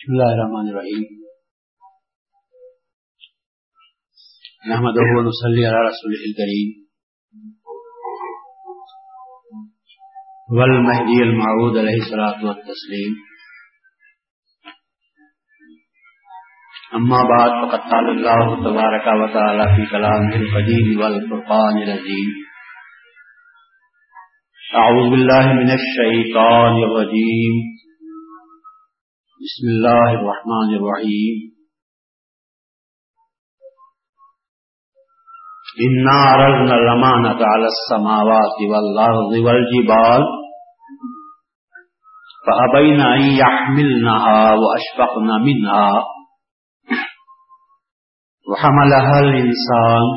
بسم اللہ الرحمن الرحیم نحمدہ و نصلی علی رسولہ الکریم والمہدی الموعود علیہ الصلاۃ والتسلیم اما بعد فقد قال اللہ تبارک و تعالی فی کلامہ القدیم والفرقان العظیم اعوذ باللہ من الشیطان الرجیم بسم اللہ الرحمن الرحیم انا عرضنا الامانۃ علی السماوات والارض والجبال فابین ان یحملنها واشفقن منها وحملها الانسان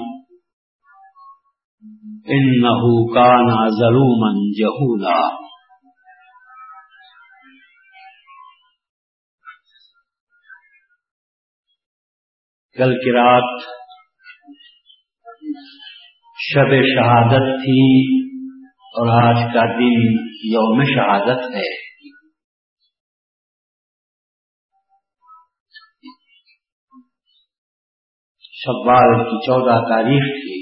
انہ کان ظلوما جہولا. کل کی رات شب شہادت تھی اور آج کا دن یوم شہادت ہے. شوال کی 14 تاریخ تھی.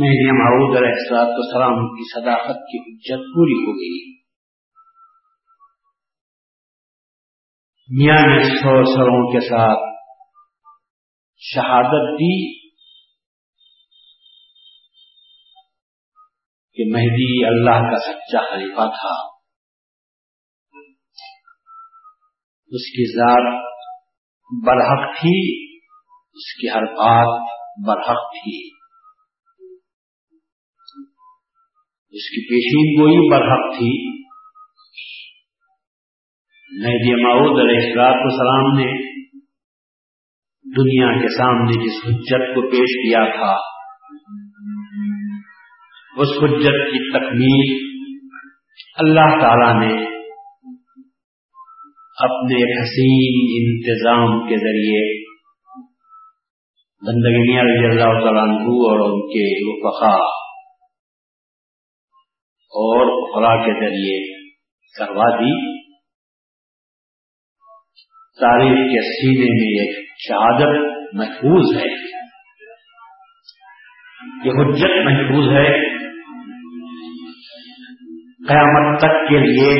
مہدی موعود علیہ السلام کی صداقت کی حجت پوری ہو گئی. میاں نے 100 سروں کے ساتھ شہادت دی کہ مہدی اللہ کا سچا خلیفہ تھا. اس کی ذات برحق تھی، اس کی ہر بات برحق تھی، اس کی پیشین گوئی برحق تھی. مہدی موعود علیہ السلام نے دنیا کے سامنے جس حجت کو پیش کیا تھا، اس حجت کی تکمیل اللہ تعالی نے اپنے حسین انتظام کے ذریعے بندگی میاں رضی اللہ تعالیٰ عنہ اور ان کے وفقا اور خلا کے ذریعے کروا دی. تاریخ کے سینے میں ایک شہادت محفوظ ہے، یہ حجت محفوظ ہے. قیامت تک کے لیے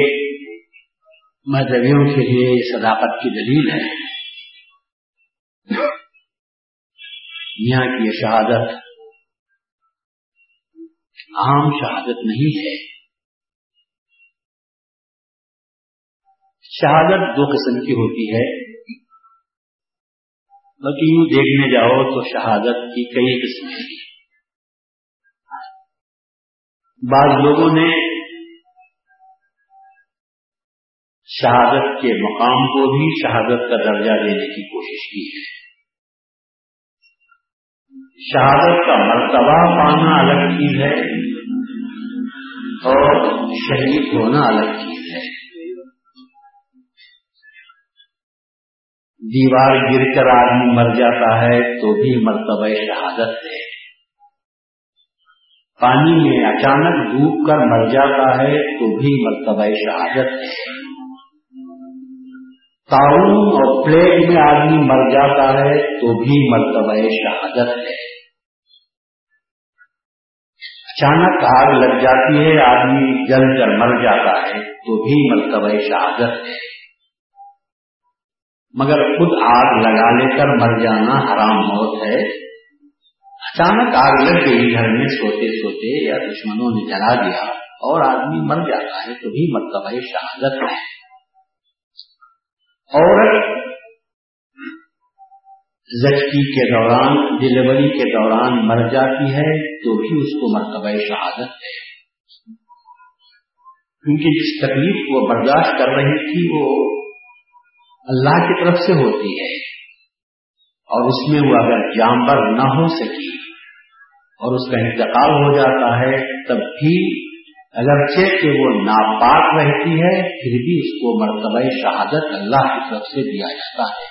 مذہبیوں کے لیے یہ صداقت کی دلیل ہے. یہاں کی یہ شہادت عام شہادت نہیں ہے. شہادت 2 قسم کی ہوتی ہے، بلکہ یوں دیکھنے جاؤ تو شہادت کی کئی قسمیں ہیں. بعض لوگوں نے شہادت کے مقام کو بھی شہادت کا درجہ دینے کی کوشش کی ہے. شہادت کا مرتبہ پانا الگ چیز ہے اور شہید ہونا الگ چیز ہے. دیوار گر کر آدمی مر جاتا ہے تو بھی مرتبہ شہادت ہے. پانی میں اچانک ڈوب کر مر جاتا ہے تو بھی مرتبہ شہادت ہے. طاعون اور پلیگ میں آدمی مر جاتا ہے تو بھی مرتبہ شہادت ہے. اچانک آگ لگ جاتی ہے، آدمی جل کر مر جاتا ہے تو بھی مرتبہ شہادت ہے. مگر خود آگ لگا لے کر مر جانا حرام موت ہے. اچانک آگ لگ گئی گھر میں سوتے سوتے یا دشمنوں نے جلا دیا اور آدمی مر جاتا ہے تو بھی مرتبہ شہادت ہے. عورت زچگی کے دوران، ڈلیوری کے دوران مر جاتی ہے تو بھی اس کو مرتبہ شہادت ہے، کیونکہ جس تکلیف کو برداشت کر رہی تھی وہ اللہ کی طرف سے ہوتی ہے، اور اس میں وہ اگر جانبر نہ ہو سکی اور اس کا انتقال ہو جاتا ہے تب بھی اگرچہ کہ وہ ناپاک رہتی ہے پھر بھی اس کو مرتبہ شہادت اللہ کی طرف سے دیا جاتا ہے.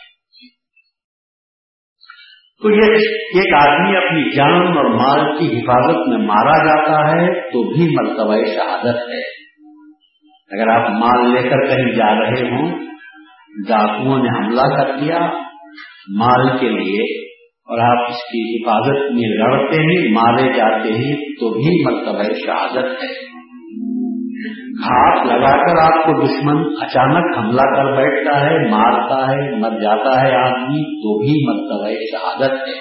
تو یہ ایک آدمی اپنی جان اور مال کی حفاظت میں مارا جاتا ہے تو بھی مرتبہ شہادت ہے. اگر آپ مال لے کر کہیں جا رہے ہوں, ڈاکوؤں نے حملہ کر دیا مال کے لیے اور آپ اس کی حفاظت میں لڑتے ہیں, مارے جاتے ہیں تو بھی مرتبہ شہادت ہے. ہاتھ لگا کر آپ کو دشمن اچانک حملہ کر بیٹھتا ہے, مارتا ہے, مر جاتا ہے آدمی تو بھی مرتبہ شہادت ہے.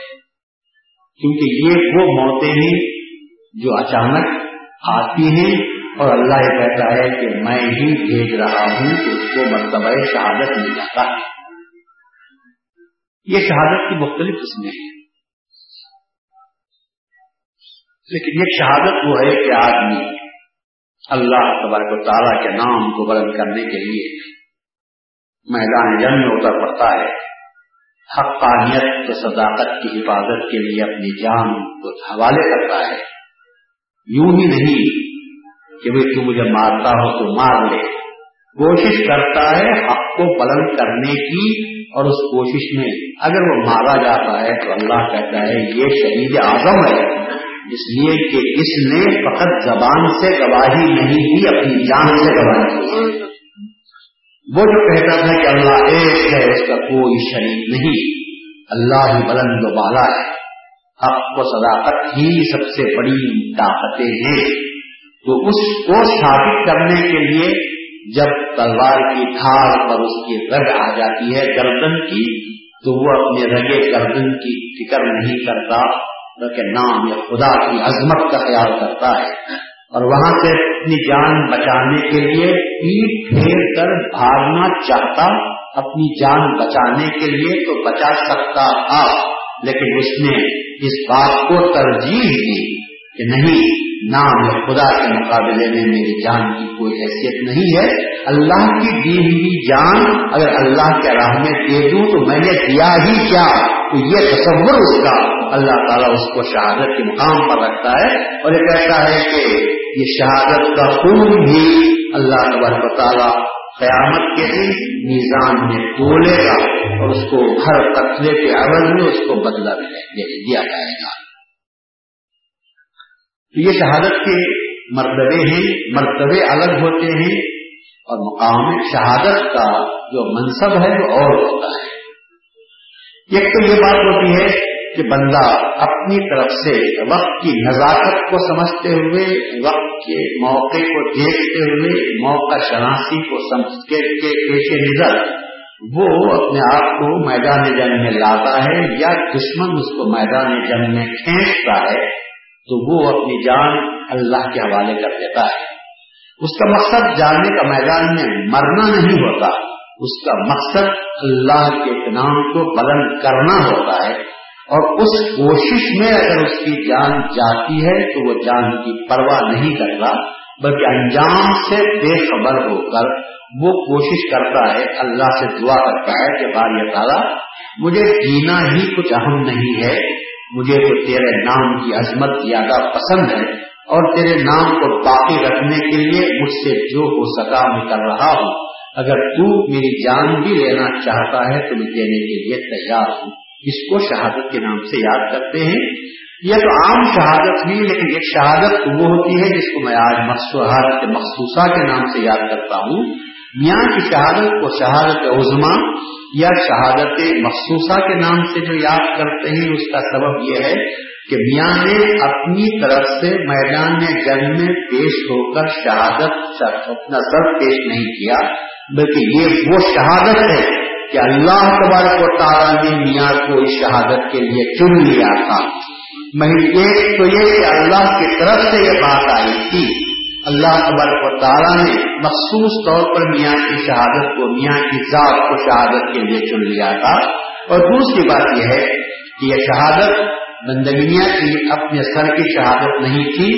کیونکہ یہ وہ موتیں ہیں جو اچانک آتی ہیں اور اللہ یہ کہتا ہے کہ میں ہی بھیج رہا ہوں, تو اس کو مرتبہ شہادت مل جاتا ہے. یہ شہادت کی مختلف قسمیں ہیں, لیکن یہ شہادت وہ ہے کہ آدمی اللہ تبارک و تعالیٰ کے نام کو بلند کرنے کے لیے میدان جنگ میں اتر پڑتا ہے, حقانیت و صداقت کی حفاظت کے لیے اپنی جان کو حوالے کرتا ہے. یوں ہی نہیں کہ بھائی تو مجھے مارتا ہو تو مار لے, کوشش کرتا ہے حق کو بلند کرنے کی, اور اس کوشش میں اگر وہ مارا جاتا ہے تو اللہ کہتا ہے یہ شہید اعظم ہے, اس لیے کہ اس نے فقط زبان سے گواہی نہیں دی, اپنی جان سے گواہی دی. وہ جو کہتا تھا کہ اللہ ایک ہے, اس کا کوئی شریک نہیں, اللہ ہی بلند و بالا ہے, حق و صداقت ہی سب سے بڑی طاقتیں ہیں. تو اس کو ثابت کرنے کے لیے جب تلوار کی دھار پر اس کی رگ آ جاتی ہے گردن کی, تو وہ اپنے رگے گردن کی فکر نہیں کرتا بلکہ نام یا خدا کی عظمت کا خیال کرتا ہے, اور وہاں سے اپنی جان بچانے کے لیے پیٹ پھیر کر بھاگنا چاہتا. اپنی جان بچانے کے لیے تو بچا سکتا تھا, لیکن اس نے اس بات کو ترجیح دی کہ نہیں, نام یا خدا کے مقابلے میں میری جان کی کوئی حیثیت نہیں ہے, اللہ کی دی ہوئی جان اگر اللہ کے راہ میں دے دوں تو میں نے دیا ہی کیا. تو یہ تصور اس کا, اللہ تعالیٰ اس کو شہادت کے مقام پر رکھتا ہے, اور یہ کہتا ہے کہ یہ شہادت کا خون بھی اللہ تبارک و تعالیٰ قیامت کے دن میزان میں تولے گا, اور اس کو ہر قتلے کے عوض میں اس کو بدلہ دیا جائے گا. تو یہ شہادت کے مرتبے ہیں, مرتبے الگ ہوتے ہیں, اور مقام شہادت کا جو منصب ہے وہ اور ہوتا ہے. ایک تو یہ بات ہوتی ہے کہ بندہ اپنی طرف سے وقت کی نزاکت کو سمجھتے ہوئے, وقت کے موقع کو دیکھتے ہوئے, موقع شناسی کو سمجھ کے پیش نظر وہ اپنے آپ کو میدان جنگ میں لاتا ہے, یا دشمن اس کو میدان جنگ میں کھینچتا ہے تو وہ اپنی جان اللہ کے حوالے کر دیتا ہے. اس کا مقصد جانے کا میدان میں مرنا نہیں ہوتا, اس کا مقصد اللہ کے نام کو بلند کرنا ہوتا ہے, اور اس کوشش میں اگر اس کی جان جاتی ہے تو وہ جان کی پرواہ نہیں کرتا, بلکہ انجام سے بے خبر ہو کر وہ کوشش کرتا ہے, اللہ سے دعا کرتا ہے کہ باری تعالیٰ مجھے جینا ہی کچھ اہم نہیں ہے, مجھے تو تیرے نام کی عظمت زیادہ پسند ہے, اور تیرے نام کو باقی رکھنے کے لیے مجھ سے جو ہو سکا میں کر رہا ہوں, اگر تو میری جان بھی لینا چاہتا ہے تو میں دینے کے لیے تیار ہوں. اس کو شہادت کے نام سے یاد کرتے ہیں. یہ تو عام شہادت بھی, لیکن ایک شہادت وہ ہوتی ہے جس کو میں آج شہادت مخصوصہ کے نام سے یاد کرتا ہوں. یہاں کی شہادت کو شہادت عظما یا شہادت مخصوصہ کے نام سے جو یاد کرتے ہیں, اس کا سبب یہ ہے کہ میاں نے اپنی طرف سے میدان جنگ میں پیش ہو کر شہادت اپنا سر پیش نہیں کیا, بلکہ یہ وہ شہادت ہے کہ اللہ تبارک و تعالیٰ نے میاں کو اس شہادت کے لیے چن لیا تھا. ایک تو یہ کہ اللہ کی طرف سے یہ بات آئی تھی, اللہ تبارک و تعالیٰ نے مخصوص طور پر میاں کی شہادت کو, میاں کی ذات کو شہادت کے لیے چن لیا تھا. اور دوسری بات یہ ہے کہ یہ شہادت بندگینہ کی اپنے سر کی شہادت نہیں تھی,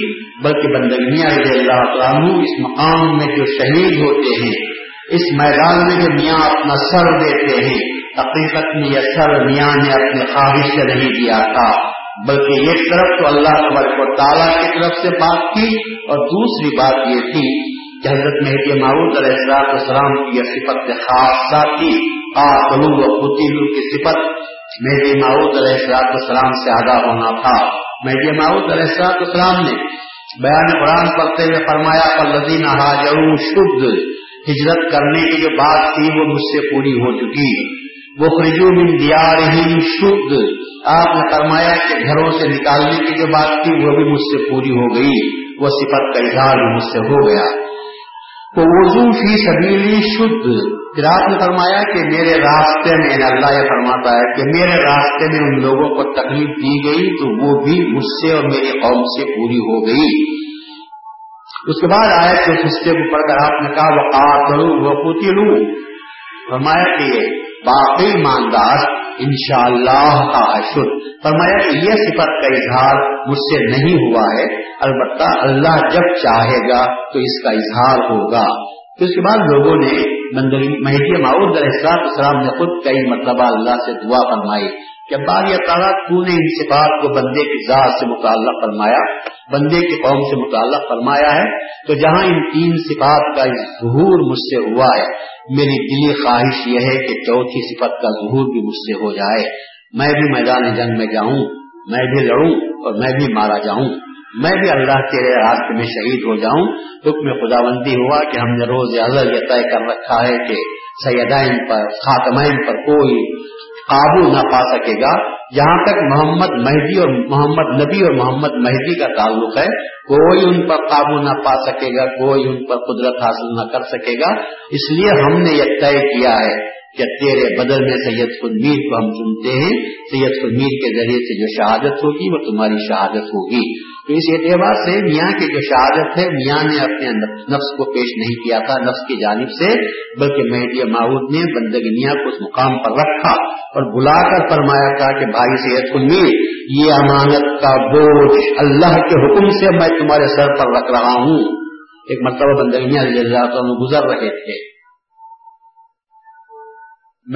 بلکہ بندگینہ رضی اللہ تعالیٰ اس مقام میں جو شہید ہوتے ہیں, اس میدان میں جو میاں اپنا سر دیتے ہیں, حقیقت میں یہ سر میاں نے اپنے خواہش سے نہیں دیا تھا, بلکہ ایک طرف تو اللہ تبارک و تعالیٰ کی طرف سے بات تھی, اور دوسری بات یہ تھی کہ حضرت مہدی موعود علیہ السلام کی یہ صفت خاصہ تھی, قاتلوا و قتلوا کی صفت مہدی موعود علیہ السلام سے آگاہ ہونا تھا۔ مہدی موعود علیہ السلام نے بیان قرآن پڑھتے ہوئے فرمایا فالذین ہاجروا شد، ہجرت کرنے کی جو بات تھی وہ مجھ سے پوری ہو چکی۔ وخرجوا من دیارہم شد، آپ نے فرمایا کہ گھروں سے نکالنے کی جو بات تھی وہ بھی مجھ سے پوری ہو گئی، وہ صفت کا اظہار مجھ سے ہو گیا۔ ووضو فی سبیلی شد، پھر آپ نے فرمایا کہ میرے راستے میں، اللہ یہ فرماتا ہے کہ میرے راستے میں ان لوگوں کو تکلیف دی گئی تو وہ بھی مجھ سے اور میری قوم سے پوری ہو گئی۔ اس کے بعد آیت کے حصے کو پڑھ کر آپ نے کہا وقاتلوا وقتلوا، فرمایا کہ یہ باقی ایماندار انشاءاللہ کا حشر، فرمایا کہ یہ صفت کا اظہار مجھ سے نہیں ہوا ہے، البتہ اللہ جب چاہے گا تو اس کا اظہار ہوگا۔ تو اس کے بعد لوگوں نے مہدی موعود علیہ السلام نے خود کئی مرتبہ اللہ سے دعا فرمائی کہ بار یا تعالیٰ تو نے ان صفات کو بندے کی ذات سے متعلق فرمایا، بندے کی قوم سے متعلق فرمایا ہے، تو جہاں ان تین صفات کا ظہور مجھ سے ہوا ہے میری دلی خواہش یہ ہے کہ چوتھی صفت کا ظہور بھی مجھ سے ہو جائے، میں بھی میدان جنگ میں جاؤں، میں بھی لڑوں اور میں بھی مارا جاؤں، میں بھی اللہ تیرے راستے میں شہید ہو جاؤں۔ حکم خداوندی ہوا کہ ہم نے روز ازل یہ طے کر رکھا ہے کہ سیدین پر، خاتمین پر کوئی قابو نہ پا سکے گا، جہاں تک محمد مہدی اور محمد نبی اور محمد مہدی کا تعلق ہے کوئی ان پر قابو نہ پا سکے گا، کوئی ان پر قدرت حاصل نہ کر سکے گا۔ اس لیے ہم نے یہ طے کیا ہے کہ تیرے بدل میں سید خدمیر کو ہم چنتے ہیں، سید خدمیر کے ذریعے سے جو شہادت ہوگی وہ تمہاری شہادت ہوگی۔ تو اس اعتبار سے میاں کی جو شہادت ہے، میاں نے اپنے نفس کو پیش نہیں کیا تھا نفس کی جانب سے، بلکہ مہدی موعود نے بندگی میاں کو اس مقام پر رکھا اور بلا کر فرمایا تھا کہ بھائی سید خدمیر، یہ امانت کا بوجھ اللہ کے حکم سے میں تمہارے سر پر رکھ رہا ہوں۔ ایک مرتبہ بندگی میاں رضی اللہ تعالیٰ عنہ گزر رہے تھے،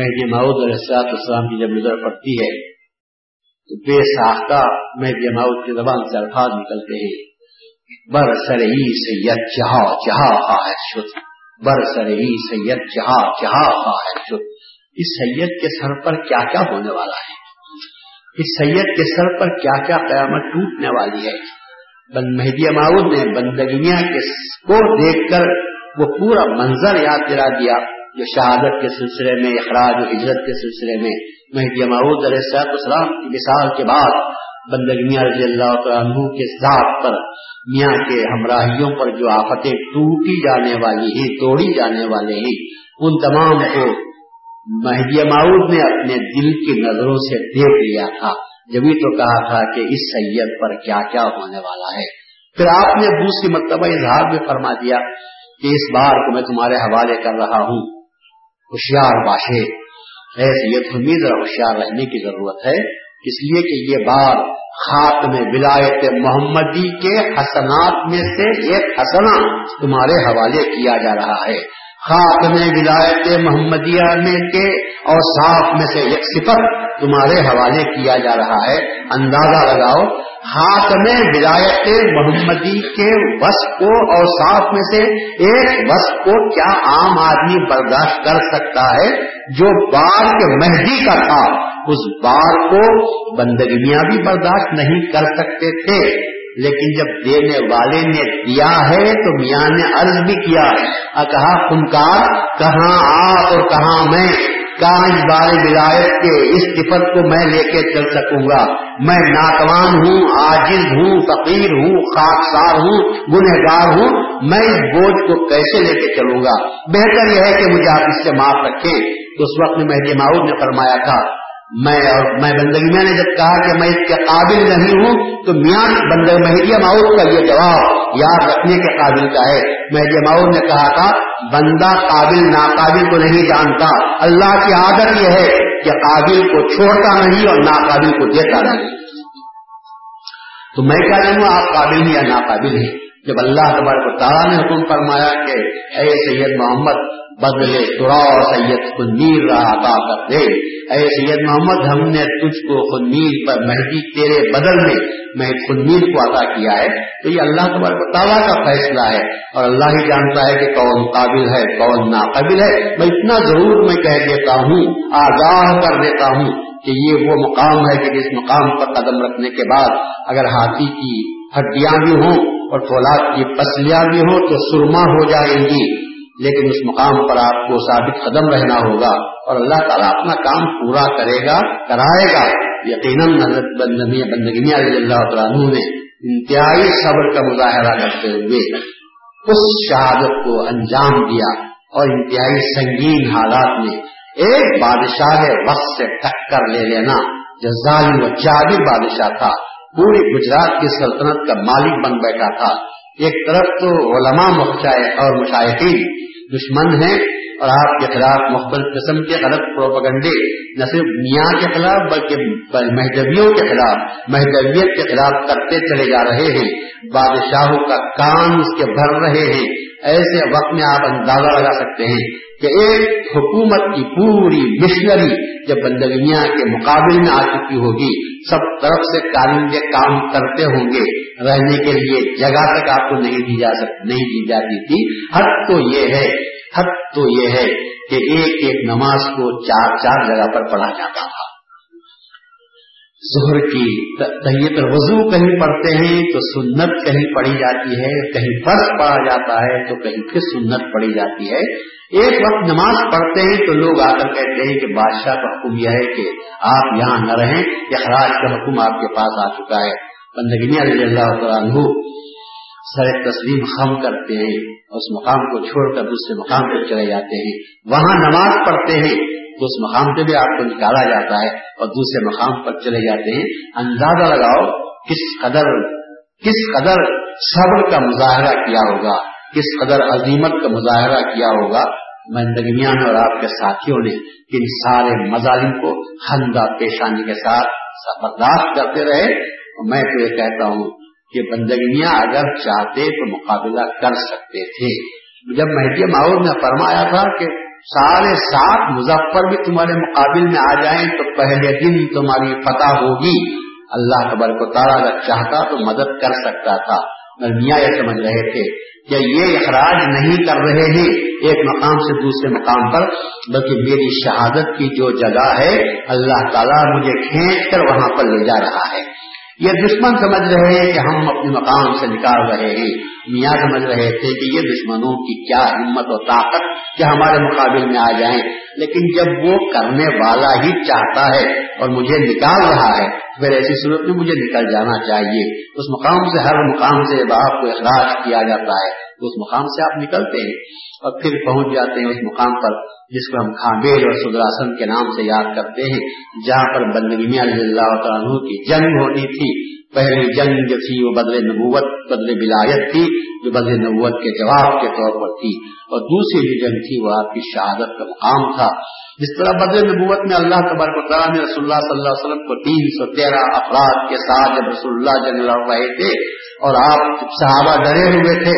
مہدی موعود علیہ السلام کی جب گزر پڑتی ہے بے ساختہ مہدی موعود کی زبان سے الفاظ نکلتے ہیں برسرعی سید جہاں جہاں خواہد شد، برسرعی سید جہاں جہاں خواہد شد۔ اس سید کے سر پر کیا کیا ہونے والا ہے، اس سید کے سر پر کیا کیا قیامت ٹوٹنے والی ہے۔ مہدی موعود نے بندگیاں کو دیکھ کر وہ پورا منظر یاد دلا دیا جو شہادت کے سلسلے میں، اخراج و ہجرت کے سلسلے میں مہدی موعود علیہ السلام کی مثال کے بعد بندگی میاں رضی اللہ تعالیٰ عنہ کے ذات پر، میاں کے ہمراہیوں پر جو آفتیں ٹوٹی جانے والی ہیں، توڑی جانے والے ہیں، ان تمام کو مہدی موعود نے اپنے دل کی نظروں سے دیکھ لیا تھا، جبھی تو کہا تھا کہ اس سید پر کیا کیا ہونے والا ہے۔ پھر آپ نے دوسری مرتبہ اظہار بھی فرما دیا کہ اس بار کو میں تمہارے حوالے کر رہا ہوں، ہوشیار باشے، سید حمید اور ہوشیار رہنے کی ضرورت ہے، اس لیے کہ یہ بار خاتم ولایت محمدی کے حسنات میں سے ایک حسنہ تمہارے حوالے کیا جا رہا ہے، خاتم ولایت محمدیہ میں کے اوصاف میں سے ایک صفت تمہارے حوالے کیا جا رہا ہے۔ اندازہ لگاؤ خاتم ولایت محمدی کے وصف کو، اوصاف میں سے ایک وصف کو کیا عام آدمی برداشت کر سکتا ہے؟ جو بار کے مہدی کا تھا اس بار کو بندگیاں بھی برداشت نہیں کر سکتے تھے، لیکن جب دینے والے نے دیا ہے تو میاں نے عرض بھی کیا کہا خنکار کہاں آپ اور کہاں میں، کہاں اس بار ولایت کے اس صفت کو میں لے کے چل سکوں گا، میں ناتوان ہوں، عاجز ہوں، فقیر ہوں، خاکسار ہوں، گنہگار ہوں، میں اس بوجھ کو کیسے لے کے چلوں گا، بہتر یہ ہے کہ مجھے آپ اس سے معاف رکھیں۔ تو اس وقت میں مہدی موعود نے فرمایا تھا میں بندگی میں نے جب کہا کہ میں اس کے قابل نہیں ہوں تو میاں بندگی مہدی موعود کا یہ جواب یاد رکھنے کے قابل کا ہے۔ مہدی موعود نے کہا تھا بندہ قابل ناقابل کو نہیں جانتا، اللہ کی عادت یہ ہے کہ قابل کو چھوڑتا نہیں اور ناقابل کو دیتا نہیں، تو میں کیا جانوں آپ قابل ہیں یا ناقابل ہیں۔ جب اللہ تبارک و تعالیٰ نے حکم فرمایا کہ اے سید محمد بدل ترا سید خنیر رہا عطا کر دے. اے سید محمد ہم نے تجھ کو خنیر پر مہدی تیرے بدل میں میں خنیر کو عطا کیا ہے. تو یہ اللہ تبارک و تعالیٰ کا فیصلہ ہے اور اللہ ہی جانتا ہے کہ کون قابل ہے کون ناقابل ہے. میں اتنا ضرور میں کہہ دیتا ہوں آگاہ کر دیتا ہوں کہ یہ وہ مقام ہے کہ جس مقام پر قدم رکھنے کے بعد اگر ہاتھی کی ہڈیاں بھی ہوں اور فولاد کی پسلیاں بھی ہوں تو سرما ہو جائیں گی, لیکن اس مقام پر آپ کو ثابت قدم رہنا ہوگا اور اللہ تعالیٰ اپنا کام پورا کرے گا کرائے گا. یقیناً حضرت بندگیاں رضی اللہ تعالیٰ عنہ نے انتہائی صبر کا مظاہرہ کرتے ہوئے اس شہادت کو انجام دیا اور انتہائی سنگین حالات میں ایک بادشاہ وقت سے ٹکر لے لینا, جزالی و جابر بادشاہ تھا, پوری گجرات کی سلطنت کا مالک بن بیٹھا تھا. ایک طرف تو علماء اور مشائخین دشمن ہیں اور آپ کے خلاف مختلف قسم کے غلط پروپیگنڈے نہ صرف میاں کے خلاف بلکہ مہدویوں کے خلاف مہدویت کے خلاف کرتے چلے جا رہے ہیں, بادشاہوں کا کان اس کے بھر رہے ہیں. ایسے وقت میں آپ اندازہ لگا سکتے ہیں کہ ایک حکومت کی پوری مشنری جب بندگیاں کے مقابل میں آ چکی ہوگی سب طرف سے کارندے کام کرتے ہوں گے, رہنے کے لیے جگہ تک آپ کو نہیں دی جاتی تھی. حد تو یہ ہے کہ ایک ایک نماز کو چار چار جگہ پر پڑھا جاتا تھا. ظہر کی تحیت الوضو کہیں پڑھتے ہیں تو سنت کہیں پڑھی جاتی ہے, کہیں فرض پڑھا جاتا ہے تو کہیں پھر سنت پڑھی جاتی ہے. ایک وقت نماز پڑھتے ہیں تو لوگ آ کر کہتے ہیں کہ بادشاہ کا حکم یہ ہے کہ آپ یہاں نہ رہیں, اخراج کا حکم آپ کے پاس آ چکا ہے. بندگیاں رضی اللہ تعالیٰ عنہ سر تسلیم خم کرتے ہیں, اس مقام کو چھوڑ کر دوسرے مقام پر چلے جاتے ہیں. وہاں نماز پڑھتے ہیں تو اس مقام سے بھی آپ کو نکالا جاتا ہے اور دوسرے مقام پر چلے جاتے ہیں. اندازہ لگاؤ کس قدر صبر کا مظاہرہ کیا ہوگا, کس قدر عظیمت کا مظاہرہ کیا ہوگا. بندگیاں اور آپ کے ساتھیوں نے ان سارے مظالم کو خندہ پیشانی کے ساتھ برداشت کرتے رہے. اور میں تو یہ کہتا ہوں کہ بندگیاں اگر چاہتے تو مقابلہ کر سکتے تھے. جب مہدی موعود نے فرمایا تھا کہ سارے سات مظفر بھی تمہارے مقابل میں آ جائیں تو پہلے دن تمہاری فتح ہوگی, اللہ تبارک و تعالیٰ اگر چاہتا تو مدد کر سکتا تھا. میاں یہ سمجھ رہے تھے کہ یہ اخراج نہیں کر رہے ہیں ایک مقام سے دوسرے مقام پر, بلکہ میری شہادت کی جو جگہ ہے اللہ تعالیٰ مجھے کھینچ کر وہاں پر لے جا رہا ہے. یہ دشمن سمجھ رہے ہیں کہ ہم اپنے مقام سے نکال رہے ہیں, میاں سمجھ رہے تھے کہ یہ دشمنوں کی کیا ہمت و طاقت کہ ہمارے مقابل میں آ جائیں. لیکن جب وہ کرنے والا ہی چاہتا ہے اور مجھے نکال رہا ہے پھر ایسی صورت میں مجھے نکل جانا چاہیے. اس مقام سے ہر مقام سے باپ کو اخراج کیا جاتا ہے, اس مقام سے آپ نکلتے ہیں اور پھر پہنچ جاتے ہیں اس مقام پر جس کو ہم کانگیر اور سدراسن کے نام سے یاد کرتے ہیں, جہاں پر بندگیاں رضی اللہ تعالیٰ عنہ کی جنگ ہونی تھی. پہلی جنگ جو تھی وہ بدر ولایت تھی جو بدر نبوت کے جواب کے طور پر تھی, اور دوسری جو جنگ تھی وہ آپ کی شہادت کا مقام تھا. جس طرح بدر نبوت میں اللہ تبارک و تعالیٰ نے رسول اللہ صلی اللہ علیہ وسلم کو 313 افراد کے ساتھ جب رسول اللہ جنگ لڑ رہے تھے اور آپ صحابہ ڈرے ہوئے تھے,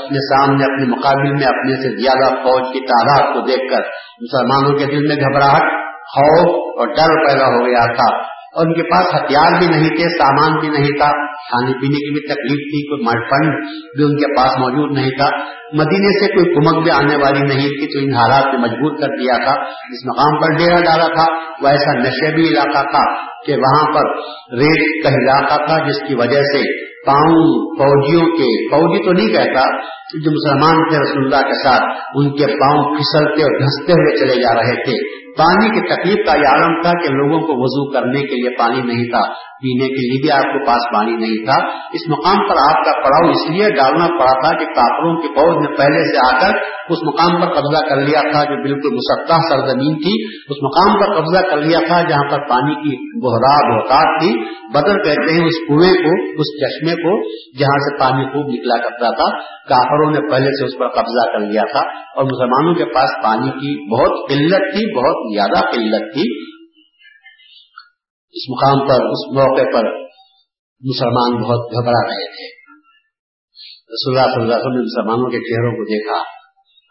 اپنے سامنے اپنے مقابل میں اپنے سے زیادہ فوج کی تعداد کو دیکھ کر مسلمانوں کے دل میں گھبراہٹ, خوف اور ڈر پیدا ہو گیا تھا. اور ان کے پاس ہتھیار بھی نہیں تھے, سامان بھی نہیں تھا, کھانے پینے کی بھی تکلیف تھی, کوئی مال فنڈ بھی ان کے پاس موجود نہیں تھا, مدینے سے کوئی کمک بھی آنے والی نہیں تھی. تو ان حالات میں مجبور کر دیا تھا. اس مقام پر ڈیرا ڈالا تھا, وہ ایسا نشیبی علاقہ تھا کہ وہاں پر ریت کا علاقہ تھا جس کی وجہ سے پاؤں فوجیوں کے, فوجی تو نہیں کہتا جو مسلمان تھے رسول اللہ کے ساتھ, ان کے پاؤں پھسلتے اور دھنستے ہوئے چلے جا رہے تھے. پانی کی تکلیف کا یہ عالم تھا کہ لوگوں کو وضو کرنے کے لیے پانی نہیں تھا, پینے کے لیے بھی آپ کے پاس پانی نہیں تھا. اس مقام پر آپ کا پڑاؤ اس لیے ڈالنا پڑا تھا کہ کافروں کی فوج نے پہلے سے آ کر اس مقام پر قبضہ کر لیا تھا جو بالکل مسطح سرزمین تھی. اس مقام پر قبضہ کر لیا تھا جہاں پر پانی کی بہتات تھی. بدر کہتے ہیں اس کنویں کو, اس چشمے کو جہاں سے پانی خوب نکلا کرتا تھا. کافروں نے پہلے سے اس پر قبضہ کر لیا تھا اور مسلمانوں کے پاس پانی کی بہت قلت تھی, بہت زیادہ قلت تھی. اس مقام پر, اس موقع پر مسلمان بہت گھبرا رہے تھے. رسول اللہ صلی اللہ علیہ وسلم نے مسلمانوں کے چہروں کو دیکھا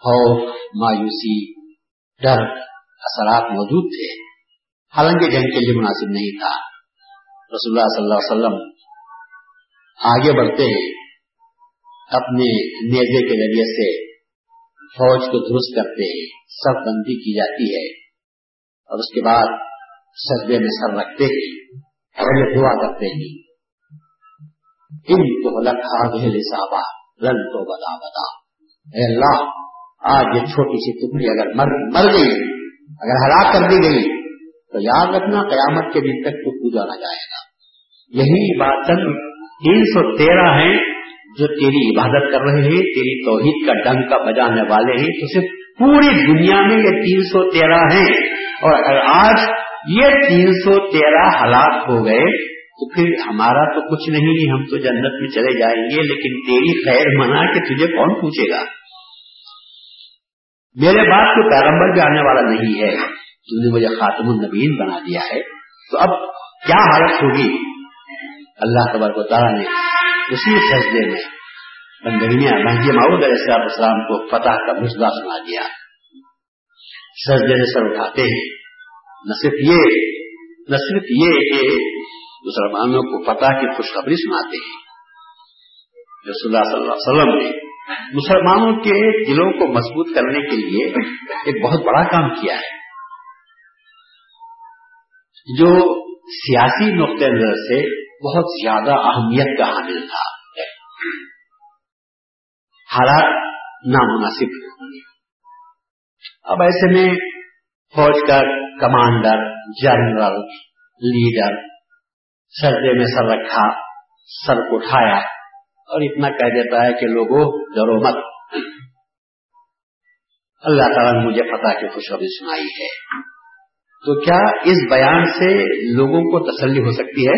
خوف، مایوسی، ڈر اثرات موجود تھے، حالانکہ جنگ کے لیے مناسب نہیں تھا۔ رسول اللہ صلی اللہ علیہ وسلم آگے بڑھتے ہیں، اپنے نیزے کے ذریعے سے فوج کو درست کرتے ہیں، سر بندی کی جاتی ہے اور اس کے بعد سجدے میں سر رکھتے ہیں، پہلے دعا کرتے ہیں، ان کو لکھا بہل صحابہ رن تو بدا بدا، اے اللہ آج یہ چھوٹی سی ٹکڑی اگر مر گئی، اگر ہلاک کر دی گئی تو یاد رکھنا قیامت کے دن تک تو پوجا نہ جائے گا، یہی باتن 313 ہیں جو تیری عبادت کر رہے ہیں، تیری توحید کا ڈنگ کا بجانے والے ہیں، تو صرف پوری دنیا میں یہ 313 ہیں، اور اگر آج یہ 313 ہلاک ہو گئے تو پھر ہمارا تو کچھ نہیں، ہم تو جنت میں چلے جائیں گے، لیکن تیری خیر منا کہ تجھے کون پوچھے گا، میرے بعد کوئی پیغمبر بھی آنے والا نہیں ہے، تم نے مجھے خاتم النبیین بنا دیا ہے، تو اب کیا حالت ہوگی۔ اللہ تبارک و تعالیٰ نے اسی سجدے میں مہدی موعود علیہ السلام کو فتح کا مژدہ سنا دیا، سجدے سے سر اٹھاتے ہیں، نہ صرف یہ کہ مسلمانوں کو فتح کی خوشخبری سناتے ہیں، رسول اللہ صلی اللہ علیہ وسلم نے مسلمانوں کے دلوں کو مضبوط کرنے کے لیے ایک بہت بڑا کام کیا ہے، جو سیاسی نقطہ نظر سے بہت زیادہ اہمیت کا حامل تھا، حالات نامناسب ہونے، اب ایسے میں فوج کا کمانڈر، جنرل، لیڈر سجدے میں سر رکھا، سر کو اٹھایا اور اتنا کہہ دیتا ہے کہ لوگوں ڈرو مت، اللہ تعالیٰ نے مجھے فتح کی خوشخبری سنائی ہے، تو کیا اس بیان سے لوگوں کو تسلی ہو سکتی ہے؟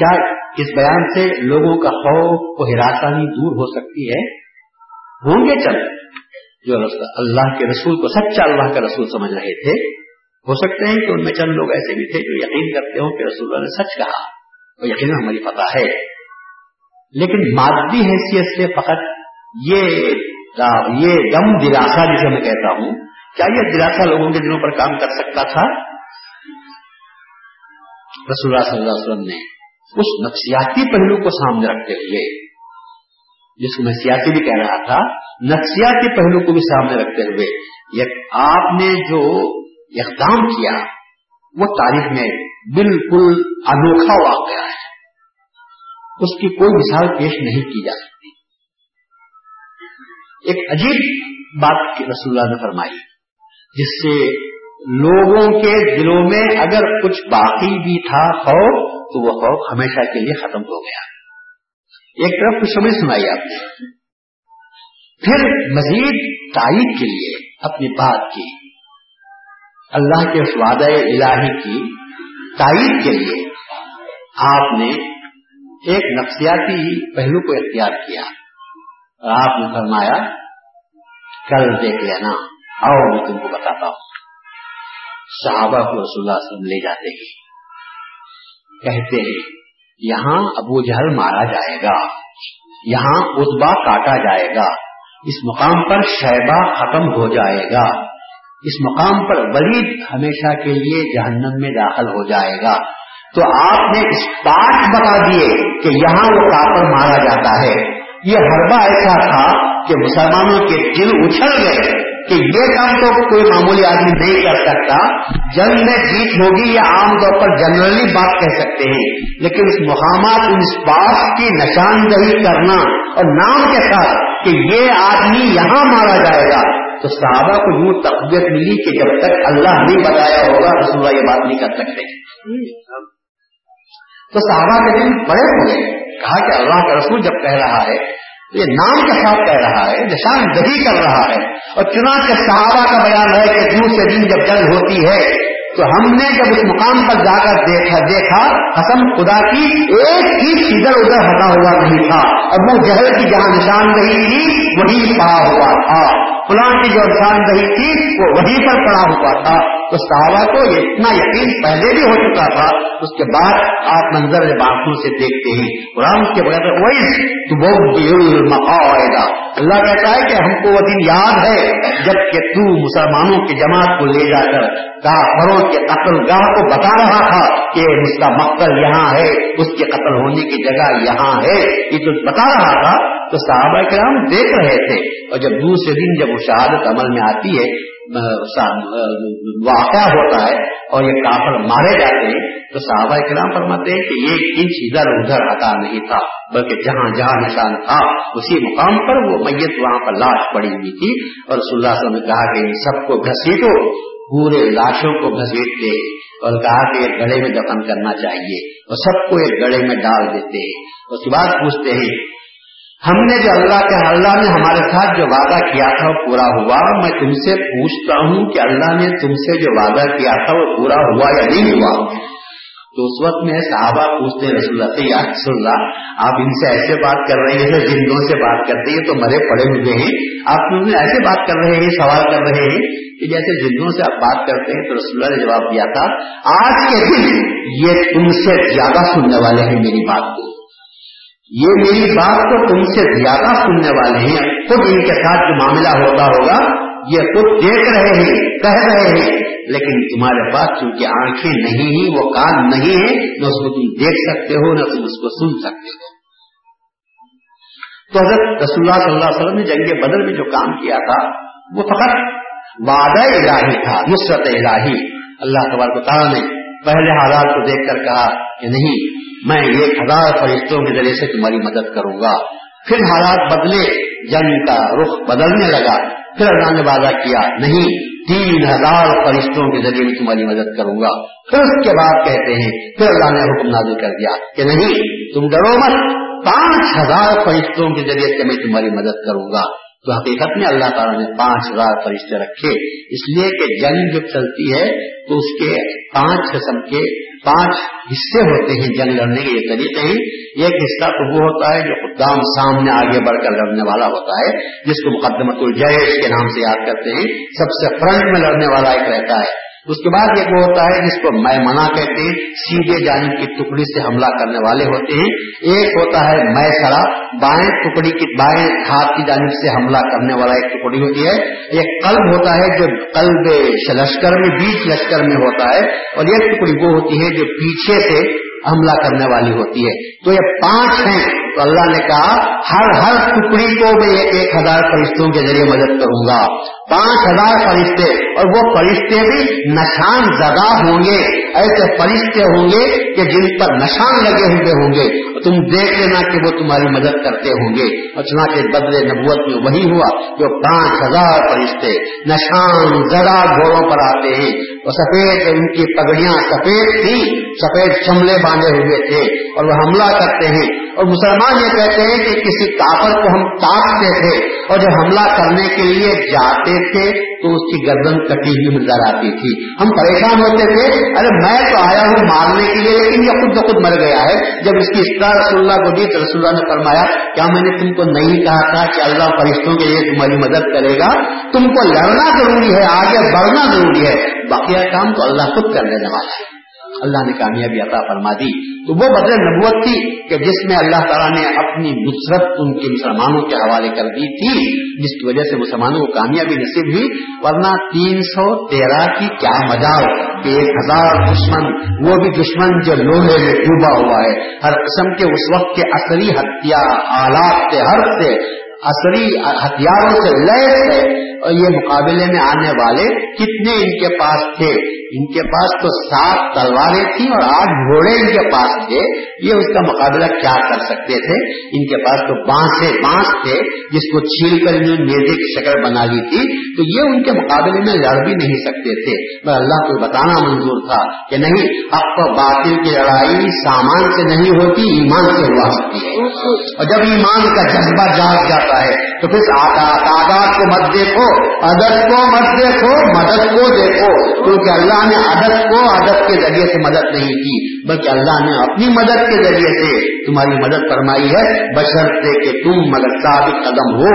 کیا اس بیان سے لوگوں کا خوف و ہراسانی دور ہو سکتی ہے؟ ہوں گے چل جو اللہ کے رسول کو سچا اللہ کا رسول سمجھ رہے تھے، ہو سکتے ہیں کہ ان میں چند لوگ ایسے بھی تھے جو یقین کرتے ہوں کہ رسول اللہ نے سچ کہا، یقیناً ہماری فتح ہے، لیکن مادی حیثیت سے فقط یہ غم دلاسا جسے میں کہتا ہوں، کیا یہ دلاسا لوگوں کے دلوں پر کام کر سکتا تھا؟ رسول اللہ صلی اللہ علیہ وسلم نے اس نفسیاتی پہلو کو سامنے رکھتے ہوئے، جس کو میں سیاسی بھی کہہ رہا تھا، نفسیاتی پہلو کو بھی سامنے رکھتے ہوئے آپ نے جو اقدام کیا وہ تاریخ میں بالکل انوکھا واقعہ ہے، اس کی کوئی مثال پیش نہیں کی جا سکتی۔ ایک عجیب بات رسول اللہ نے فرمائی جس سے لوگوں کے دلوں میں اگر کچھ باقی بھی تھا خوف، تو وہ خوف ہمیشہ کے لیے ختم ہو گیا۔ ایک طرف کچھ سمجھ سنائی آپ نے، پھر مزید تائید کے لیے اپنی بات کی، اللہ کے اس وعدہ الہی کی تائید کے لیے آپ نے ایک نفسیاتی پہلو کو اختیار کیا، اور آپ نے فرمایا کل دیکھ لینا، آؤ میں تم کو بتاتا ہوں۔ صحابہ کو رسول اللہ صلی اللہ علیہ وسلم لے جاتے ہیں، کہتے ہیں یہاں ابو جہل مارا جائے گا، یہاں عتبہ کاٹا جائے گا، اس مقام پر شیبہ ختم ہو جائے گا، اس مقام پر ولید ہمیشہ کے لیے جہنم میں داخل ہو جائے گا، تو آپ نے اس بات بتا دیے کہ یہاں وہ کافر مارا جاتا ہے۔ یہ حربہ ایسا تھا کہ مسلمانوں کے دل اچھل گئے کہ یہ کام تو کوئی معمولی آدمی نہیں کر سکتا، جنگ میں جیت ہوگی یہ عام طور پر جنرلی بات کہہ سکتے ہیں، لیکن اس مقامات ان اس بات کی نشاندہی کرنا اور نام کے ساتھ کہ یہ آدمی یہاں مارا جائے گا، تو صحابہ کو یوں تقویت ملی کہ جب تک اللہ نہیں بتایا ہوگا رسول اللہ یہ بات نہیں کر سکتے۔ تو صحابہ کے دل بڑے ہو گئے، کہا کہ اللہ کا رسول جب کہہ رہا ہے تو یہ نام کے ساتھ کہہ رہا ہے، نشاندہی کر رہا ہے، اور چنانچہ صحابہ کا بیان ہے کہ دوسرے دن جب جنگ ہوتی ہے تو ہم نے جب اس مقام پر جا کر دیکھا قسم خدا کی ایک ہی ادھر ادھر ہٹا ہوا نہیں تھا، ابو جہل کی جہاں نشاندہی تھی وہی پڑا ہوا تھا، فلاں کی جو جان رہی تھی وہ وہیں پر پڑا ہوا تھا. تو صحابہ کو یہ اتنا یقین پہلے بھی ہو چکا تھا, اس کے بعد آپ منظر باقوں سے دیکھتے ہیں. قرآن کے بغیر وہی تو وہ مقاعدہ اللہ کہتا ہے کہ ہم کو وہ دن یاد ہے جب کہ تو مسلمانوں کی جماعت کو لے جا کر کافروں کے قتل گاہ کو بتا رہا تھا کہ اس کا مقتل یہاں ہے, اس کے قتل ہونے کی جگہ یہاں ہے, یہ تو بتا رہا تھا. تو صحابہ کرام دیکھ رہے تھے, اور جب دوسرے دن جب وہ شہادت عمل میں آتی ہے, واقعہ ہوتا ہے اور یہ کافر مارے جاتے ہیں, تو صحابہ کرام فرماتے ہیں کہ یہ انچ ادھر ادھر ہٹا نہیں تھا, بلکہ جہاں جہاں نشان تھا اسی مقام پر وہ میت وہاں پر لاش پڑی ہوئی تھی. اور رسول اللہ صلی اللہ علیہ وسلم نے کہا کہ ان سب کو گھسیٹو, پورے لاشوں کو گھسیٹتے اور کہا کہ ایک گڑھے میں دفن کرنا چاہیے, اور سب کو ایک گڑھے میں ڈال دیتے ہیں. اس کے بعد پوچھتے ہیں ہم نے جو اللہ نے ہمارے ساتھ جو وعدہ کیا تھا وہ پورا ہوا, میں تم سے پوچھتا ہوں کہ اللہ نے تم سے جو وعدہ کیا تھا وہ پورا ہوا یا نہیں ہوا؟ تو اس وقت میں صحابہ پوچھتے رسول اللہ سے, یا رسول اللہ آپ ان سے ایسے بات کر رہے ہیں جیسے جنوں سے بات کرتے ہیں, تو مرے پڑے ہوئے ہیں, آپ ان سے ایسے بات کر رہے ہیں, سوال کر رہے ہیں کہ جیسے جنوں سے آپ بات کرتے ہیں. تو رسول اللہ نے جواب دیا تھا, آج کے دن یہ تم سے زیادہ سننے والے ہیں میری بات کو, یہ میری بات کو تم سے زیادہ سننے والے ہیں. خود ان کے ساتھ جو معاملہ ہوتا ہوگا یہ خود دیکھ رہے ہیں, کہہ رہے ہیں, لیکن تمہارے پاس چونکہ آنکھیں نہیں ہیں, وہ کان نہیں ہے, نہ اس کو تم دیکھ سکتے ہو نہ تم اس کو سن سکتے ہو. تو حضرت رسول اللہ صلی اللہ علیہ وسلم نے جنگ بدر میں جو کام کیا تھا وہ فقط وعدہ الہی تھا, نصرت الہی. اللہ تبارک و تعالیٰ نے پہلے حالات کو دیکھ کر کہا کہ نہیں, میں 1000 فرشتوں کے ذریعے سے تمہاری مدد کروں گا. پھر حالات بدلے, جنگ کا رخ بدلنے لگا, پھر اللہ نے وعدہ کیا نہیں 3000 فرشتوں کے ذریعے میں تمہاری مدد کروں گا. پھر اس کے بعد کہتے ہیں, پھر اللہ نے حکم نازل کر دیا کہ نہیں تم ڈرو مت, 5000 فرشتوں کے ذریعے سے میں تمہاری مدد کروں گا. تو حقیقت میں اللہ تعالیٰ نے 5000 فرشتے رکھے, اس لیے کہ جنگ جب چلتی ہے تو اس کے 5 قسم کے 5 حصے ہوتے ہیں. جنگ لڑنے کے یہ طریقے ہیں. ایک حصہ تو وہ ہوتا ہے جو قدام سامنے آگے بڑھ کر لڑنے والا ہوتا ہے, جس کو مقدمۃ الجیش کے نام سے یاد کرتے ہیں, سب سے فرنٹ میں لڑنے والا ایک رہتا ہے. اس کے بعد ایک وہ ہوتا ہے جس کو میمنا کہتے ہیں, سیدھے جانب کی ٹکڑی سے حملہ کرنے والے ہوتے ہیں. ایک ہوتا ہے میسرا, بائیں ٹکڑی کی بائیں ہاتھ کی جانب سے حملہ کرنے والا ایک ٹکڑی ہوتی ہے. ایک قلب ہوتا ہے جو قلب لشکر میں, بیچ لشکر میں ہوتا ہے, اور ایک ٹکڑی وہ ہوتی ہے جو پیچھے سے حملہ کرنے والی ہوتی ہے. تو یہ 5 ہیں. تو اللہ نے کہا ہر ٹکڑی کو میں 1000 فرشتوں کے ذریعے مدد کروں گا. 5000 فرشتے, اور وہ فرشتے بھی نشان زدہ ہوں گے, ایسے فرشتے ہوں گے کہ جن پر نشان لگے ہوئے ہوں گے, تم دیکھ لینا کہ وہ تمہاری مدد کرتے ہوں گے. اچنا کے بدر نبوت میں وہی ہوا جو 5000 فرشتے نشان زدہ گھوڑوں پر آتے ہیں, اور سفید ان کی پگڑیاں سفید تھی, سفید شملے باندھے ہوئے تھے, اور وہ حملہ کرتے ہیں. اور مسلمان یہ کہتے ہیں کہ کسی کافر کو ہم تاکتے تھے, اور جب حملہ کرنے کے لیے جاتے تھے تو اس کی گردن کٹی ہوئی نظر آتی تھی, ہم پریشان ہوتے تھے, ارے میں تو آیا ہوں مارنے کے لیے لیکن یہ خود بخود مر گیا ہے. جب اس کی اطلاع رسول اللہ کو دی تو رسول اللہ نے فرمایا کیا میں نے تم کو نہیں کہا تھا کہ اللہ فرشتوں کے لیے تمہاری مدد کرے گا؟ تم کو لڑنا ضروری ہے, آگے بڑھنا ضروری ہے, باقیہ کام تو اللہ خود کر لینے والا ہے. اللہ نے کامیابی عطا فرما دی. تو وہ بدر نبوت تھی کہ جس میں اللہ تعالیٰ نے اپنی نصرت ان کے مسلمانوں کے حوالے کر دی تھی, جس کی وجہ سے مسلمانوں کو کامیابی نصیب ہوئی. ورنہ 313 کی کیا مجال کہ 1000 دشمن, وہ بھی دشمن جو لوہے میں ڈوبا ہوا ہے, ہر قسم کے اس وقت کے عصری ہتھیار آلات سے, ہر سے عصری ہتھیاروں سے لیس ہے, اور یہ مقابلے میں آنے والے کتنے ان کے پاس تھے؟ ان کے پاس تو 7 تلواریں تھیں اور 8 گھوڑے ان کے پاس تھے. یہ اس کا مقابلہ کیا کر سکتے تھے؟ ان کے پاس تو بانس تھے جس کو چھیل کر انہوں نے نیزے کی شکل بنا لی تھی. تو یہ ان کے مقابلے میں لڑ بھی نہیں سکتے تھے, مگر اللہ کو بتانا منظور تھا کہ نہیں, اب باطل کی لڑائی سامان سے نہیں ہوتی, ایمان سے ہوا سکتی ہے. اور جب ایمان کا جذبہ جاگ جاتا ہے تو پھر تعداد کو مت دیکھو, عدد کو مت دیکھو، مدد کو دیکھو، کیونکہ اللہ نے عدد کو عدد کے ذریعے سے مدد نہیں کی، بلکہ اللہ نے اپنی مدد کے ذریعے سے تمہاری مدد فرمائی ہے، بشرطے کہ تم مگر ثابت قدم ہو۔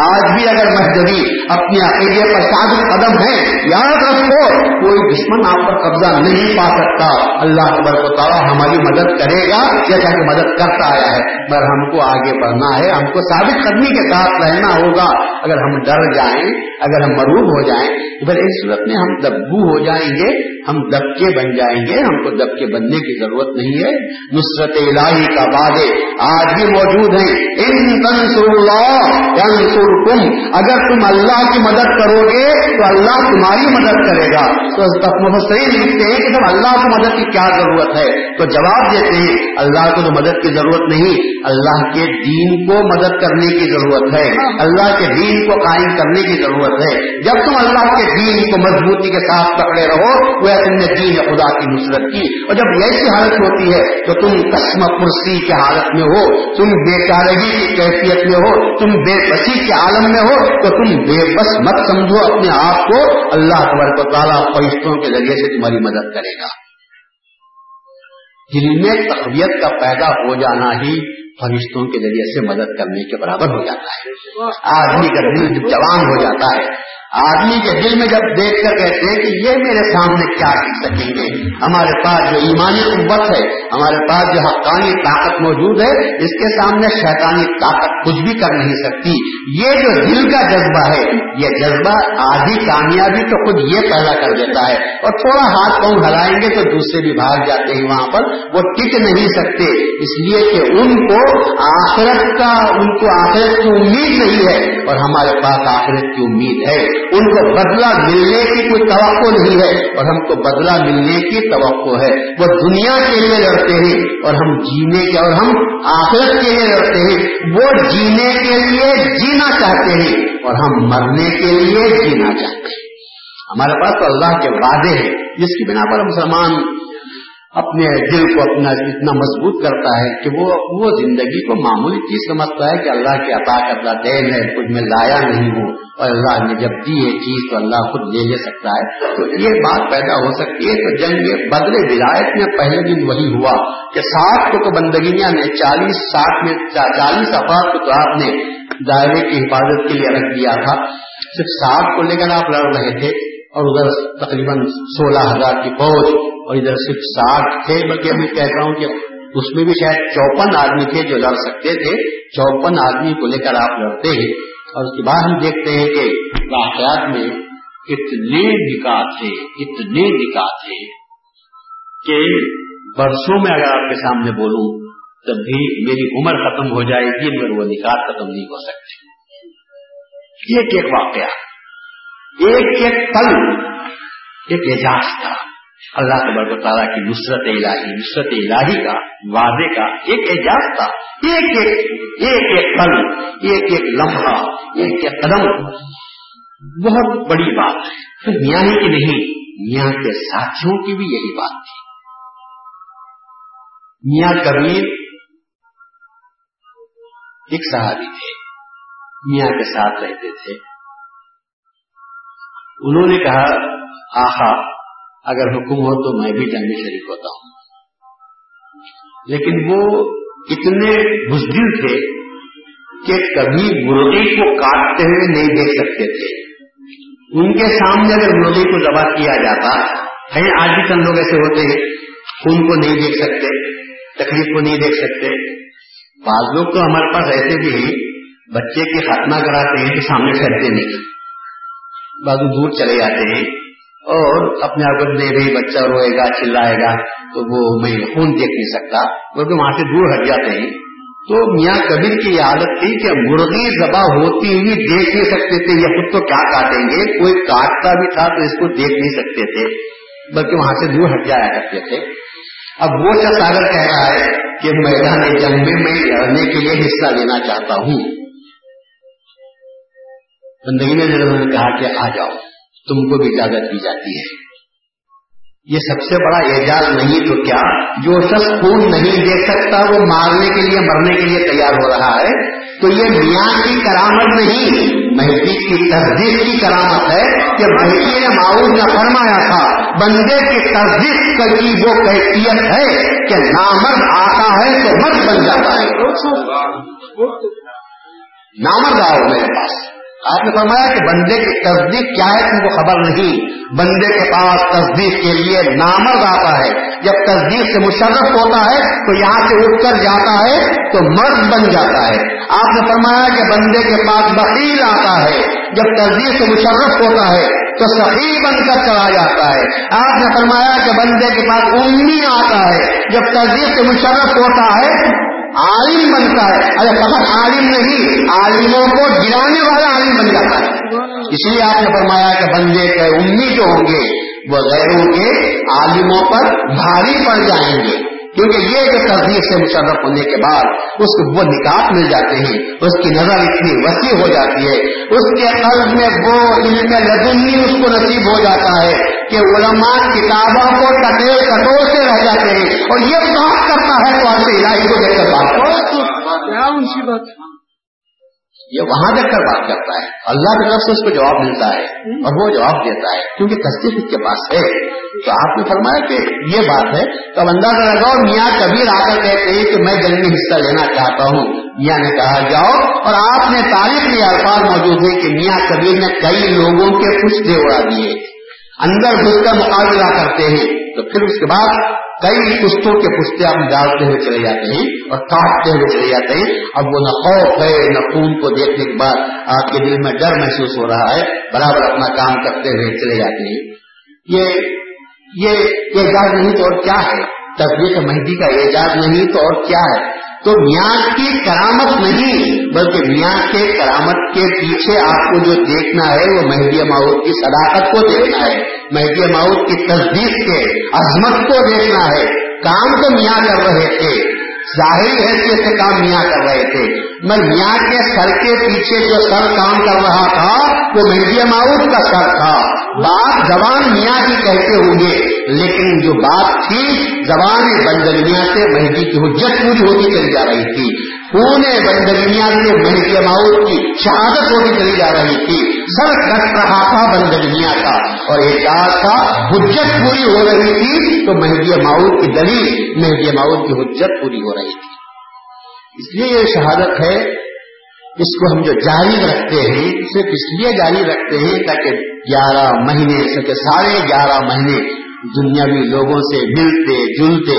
آج بھی اگر مذہبی اپنے عقیدے پر ثابت قدم ہے، یاد رکھو کوئی دشمن آپ پر قبضہ نہیں پا سکتا۔ اللہ تبارک و تعالیٰ ہماری مدد کرے گا، جیسا کہ مدد کرتا آیا ہے، پر ہم کو آگے بڑھنا ہے، ہم کو ثابت قدمی کے ساتھ رہنا ہوگا۔ اگر ہم ڈر جائیں، اگر ہم مروب ہو جائیں، پھر اس صورت میں ہم دبو ہو جائیں گے، ہم دبکے بن جائیں گے۔ ہم کو دبکے بننے کی ضرورت نہیں ہے، نصرت الہی کا وعدے آج بھی موجود ہیں۔ ان تنصر اللہ ینصرکم، اگر تم اللہ کی مدد کرو گے تو اللہ تمہاری مدد کرے گا۔ تو مفسرین لکھتے ہیں کہ جب اللہ کو مدد کی کیا ضرورت ہے، تو جواب دیتے ہیں اللہ کو تو مدد کی ضرورت نہیں، اللہ کے دین کو مدد کرنے کی ضرورت ہے، اللہ کے دین کو قائم کرنے کی ضرورت ہے۔ جب تم اللہ کے دین کو مضبوطی کے ساتھ پکڑے رہو، وہ تم نے دین خدا کی نصرت کی۔ اور جب ایسی حالت ہوتی ہے تو تم قسم پرسی کی حالت میں ہو، تم بیچارگی کی کیفیت میں ہو، تم بے بسی کے عالم میں ہو، تو تم بے بس مت سمجھو اپنے آپ کو، اللہ تبارک و تعالیٰ فرشتوں کے ذریعے سے تمہاری مدد کرے گا۔ دل میں تقویت کا پیدا ہو جانا ہی فرشتوں کے ذریعے سے مدد کرنے کے برابر ہو جاتا ہے۔ آدمی کا دل جب جوان ہو جاتا ہے، آدمی کے دل میں جب دیکھ کر کہتے ہیں کہ یہ میرے سامنے کیا کر سکیں گے، ہمارے پاس جو ایمانی قوت ہے، ہمارے پاس جو حقانی طاقت موجود ہے، اس کے سامنے شیطانی طاقت کچھ بھی کر نہیں سکتی۔ یہ جو دل کا جذبہ ہے، یہ جذبہ آدھی کامیابی تو خود یہ پیدا کر دیتا ہے، اور تھوڑا ہاتھ پاؤں ہلائیں گے تو دوسرے بھی بھاگ جاتے ہیں، وہاں پر وہ ٹک نہیں سکتے، اس لیے کہ ان کو آخرت کی امید نہیں ہے، اور ہمارے پاس آخرت کی امید ہے۔ ان کو بدلہ ملنے کی کوئی توقع نہیں ہے، اور ہم کو بدلہ ملنے کی توقع ہے۔ وہ دنیا کے لیے لڑتے ہیں اور ہم جینے کے، اور ہم آخرت کے لیے لڑتے ہیں۔ وہ جینے کے لیے جینا چاہتے ہیں اور ہم مرنے کے لیے جینا چاہتے ہیں۔ ہمارے پاس تو اللہ کے وعدے ہیں، جس کی بنا پر مسلمان اپنے دل کو اپنا اتنا مضبوط کرتا ہے کہ وہ زندگی کو معمولی چیز سمجھتا ہے کہ اللہ کی عطا کردہ دین ہے، کچھ میں لایا نہیں ہوں، اور اللہ نے جب دی ہے چیز تو اللہ خود لے سکتا ہے۔ تو یہ بات پیدا ہو سکتی ہے۔ تو جنگ بدر ولایت میں پہلے دن وہی ہوا کہ 7 بندگیاں نے 40 افراد کو آپ نے دائرے کی حفاظت کے لیے رکھ دیا تھا، صرف 7 کو لے کر آپ لڑ رہے تھے، اور ادھر تقریباً 16,000 کی فوج، اور ادھر صرف 60 تھے، بلکہ میں کہتا ہوں کہ اس میں بھی شاید 54 آدمی تھے جو لڑ سکتے تھے۔ 54 آدمی کو لے کر آپ لڑتے ہیں، اور اس کے بعد ہم دیکھتے ہیں کہ واقعات میں اتنے نکات تھے کہ برسوں میں اگر آپ کے سامنے بولوں تب بھی میری عمر ختم ہو جائے گی، مگر وہ نکات ختم نہیں ہو سکتے۔ ایک واقعہ، ایک پل، ایک اعجاز تھا۔ اللہ تبارک و تعالیٰ کی نصرت الہی کا وعدے کا ایک اعجاز تھا۔ ایک پل، ایک لمحہ، ایک قدم بہت بڑی بات ہے۔ پھر میاں ہی کی نہیں، میاں کے ساتھیوں کی بھی یہی بات تھی۔ میاں کریم ایک صحابی تھے، میاں کے ساتھ رہتے تھے۔ انہوں نے کہا، آخا اگر حکم ہو تو میں بھی جنگ میں شریک ہوتا ہوں۔ لیکن وہ اتنے بزدل تھے کہ کبھی مرغی کو کاٹتے ہوئے نہیں دیکھ سکتے تھے۔ ان کے سامنے اگر مرغی کو ذبح کیا جاتا ہے، آج بھی چند لوگ ایسے ہوتے ہیں، خون کو نہیں دیکھ سکتے، تکلیف کو نہیں دیکھ سکتے۔ بعض لوگ تو ہمارے پاس ایسے بھی ہیں، بچے کے خاتمہ کراتے ہیں تو سامنے ٹھہرتے نہیں، بازو دور چلے جاتے ہیں، اور اپنے آپ کو دے رہی بچہ روئے گا چلائے گا تو وہ میں خون دیکھ نہیں سکتا، بلکہ وہاں سے دور ہٹ جاتے ہیں۔ تو میاں کبیر کی یہ عادت تھی کہ مرغی ذبح ہوتی ہوئی دیکھ نہیں سکتے تھے، یہ خود تو کیا کاٹیں گے، کوئی کاٹتا بھی تھا تو اس کو دیکھ نہیں سکتے تھے، بلکہ وہاں سے دور ہٹ جایا کرتے تھے۔ اب وہ شخص اگر کہہ رہا ہے کہ میدان جنگ میں میں لڑنے کے لیے حصہ لینا چاہتا ہوں، بندگی نے کہا کہ آ جاؤ، تم کو بھی اجازت دی جاتی ہے۔ یہ سب سے بڑا اعجاز نہیں تو کیا؟ جو شخص خون نہیں دیکھ سکتا وہ مارنے کے لیے مرنے کے لیے تیار ہو رہا ہے، تو یہ میاں کی کرامت نہیں، مہدی کی تصدیق کی کرامت ہے کہ مہدی نے معاوض نے فرمایا تھا بندے کی تصدیق کی وہ کیفیت ہے کہ نامرد آتا ہے تو مرد بن جاتا ہے۔ نامرد آؤ میرے پاس، آپ نے فرمایا کہ بندے کی تصدیق کیا ہے تم کو خبر نہیں، بندے کے پاس تصدیق کے لیے نامرد آتا ہے، جب تصدیق سے مشرف ہوتا ہے تو یہاں سے اٹھ کر جاتا ہے تو مرد بن جاتا ہے۔ آپ نے فرمایا کہ بندے کے پاس بخیل آتا ہے، جب تصدیق سے مشرف ہوتا ہے تو سخی بن کر چلا جاتا ہے۔ آپ نے فرمایا کہ بندے کے پاس امی آتا ہے، جب تصدیق سے مشرف ہوتا ہے عالم بنتا ہے، ارے فقط عالم نہیں عالموں کو گرانے والا عالم بن جاتا ہے۔ اس لیے آپ نے فرمایا کہ بندے کے امی جو ہوں گے وہ غیروں کے عالموں پر بھاری پڑ جائیں گے، کیونکہ یہ جو تصدیق سے مشرف ہونے کے بعد اس کو وہ نکات مل جاتے ہیں، اس کی نظر اتنی وسیع ہو جاتی ہے، اس کے قلب میں وہ علم لدنی اس کو نصیب ہو جاتا ہے کہ علماء کتابوں کو کٹے کٹور سے رہ جاتے ہیں، اور یہ بات کرتا ہے تو آپ الہی کو دیکھ کر بات، یہ وہاں دیکھ کر بات کرتا ہے، اللہ کی طرف سے اس کو جواب ملتا ہے اور وہ جواب دیتا ہے کیونکہ تصدیق اس کے پاس ہے۔ تو آپ نے فرمایا کہ یہ بات ہے، تو اب اندازہ لگاؤ میاں کبیر آ کر کہتے ہیں کہ میں جنگ میں حصہ لینا چاہتا ہوں، میاں نے کہا جاؤ، اور آپ نے تاریخ میں الفاظ موجود ہے کہ میاں کبیر نے کئی لوگوں کے پشتے اڑا دیے، اندر گھس کر مقابلہ کرتے ہیں، تو پھر اس کے بعد کئی پشتوں کے پشتے آپ ڈالتے ہوئے چلے جاتے ہیں اور کاٹتے ہوئے چلے جاتے ہیں۔ اب وہ نہ خوف ہے نہ خون کو دیکھنے کے بعد آپ کے دل میں ڈر محسوس ہو رہا ہے، برابر اپنا کام کرتے ہوئے چلے جاتے ہیں۔ یہ اعجاز نہیں تو اور کیا ہے؟ تصدیق مہدی کا اعجاز نہیں تو اور کیا ہے؟ تو میاں کی کرامت نہیں بلکہ میاں کے کرامت کے پیچھے آپ کو جو دیکھنا ہے وہ مہدی موعود کی صداقت کو دیکھنا ہے، مہدی موعود کی تصدیق کے عظمت کو دیکھنا ہے۔ کام تو میاں کر رہے تھے، ظاہری حیثیت سے کام میاں کر رہے تھے، مگر میاں کے سر کے پیچھے جو سر کام کر رہا تھا وہ مہدی موعود کا سر تھا۔ بات زبان میاں کی کہتے ہوں گے لیکن جو بات تھی زبان بندگیاں سے مہدی کی حجت پوری ہوتی چلی جا رہی تھی، خون بندگیاں سے مہدی موعود کی شہادت ہوتی چلی جا رہی تھی، سر کٹ رہا تھا بندگیاں کا اور اعجاز کا، حجت پوری ہو رہی تھی تو مہدی موعود کی دلیل، مہدی موعود کی حجت پوری ہو رہی تھی۔ اس لیے یہ شہادت ہے اس کو ہم جو جاری رکھتے ہیں صرف اس لیے جاری رکھتے ہیں تاکہ 11 مہینے سے سارے 11 مہینے دنیاوی لوگوں سے ملتے جلتے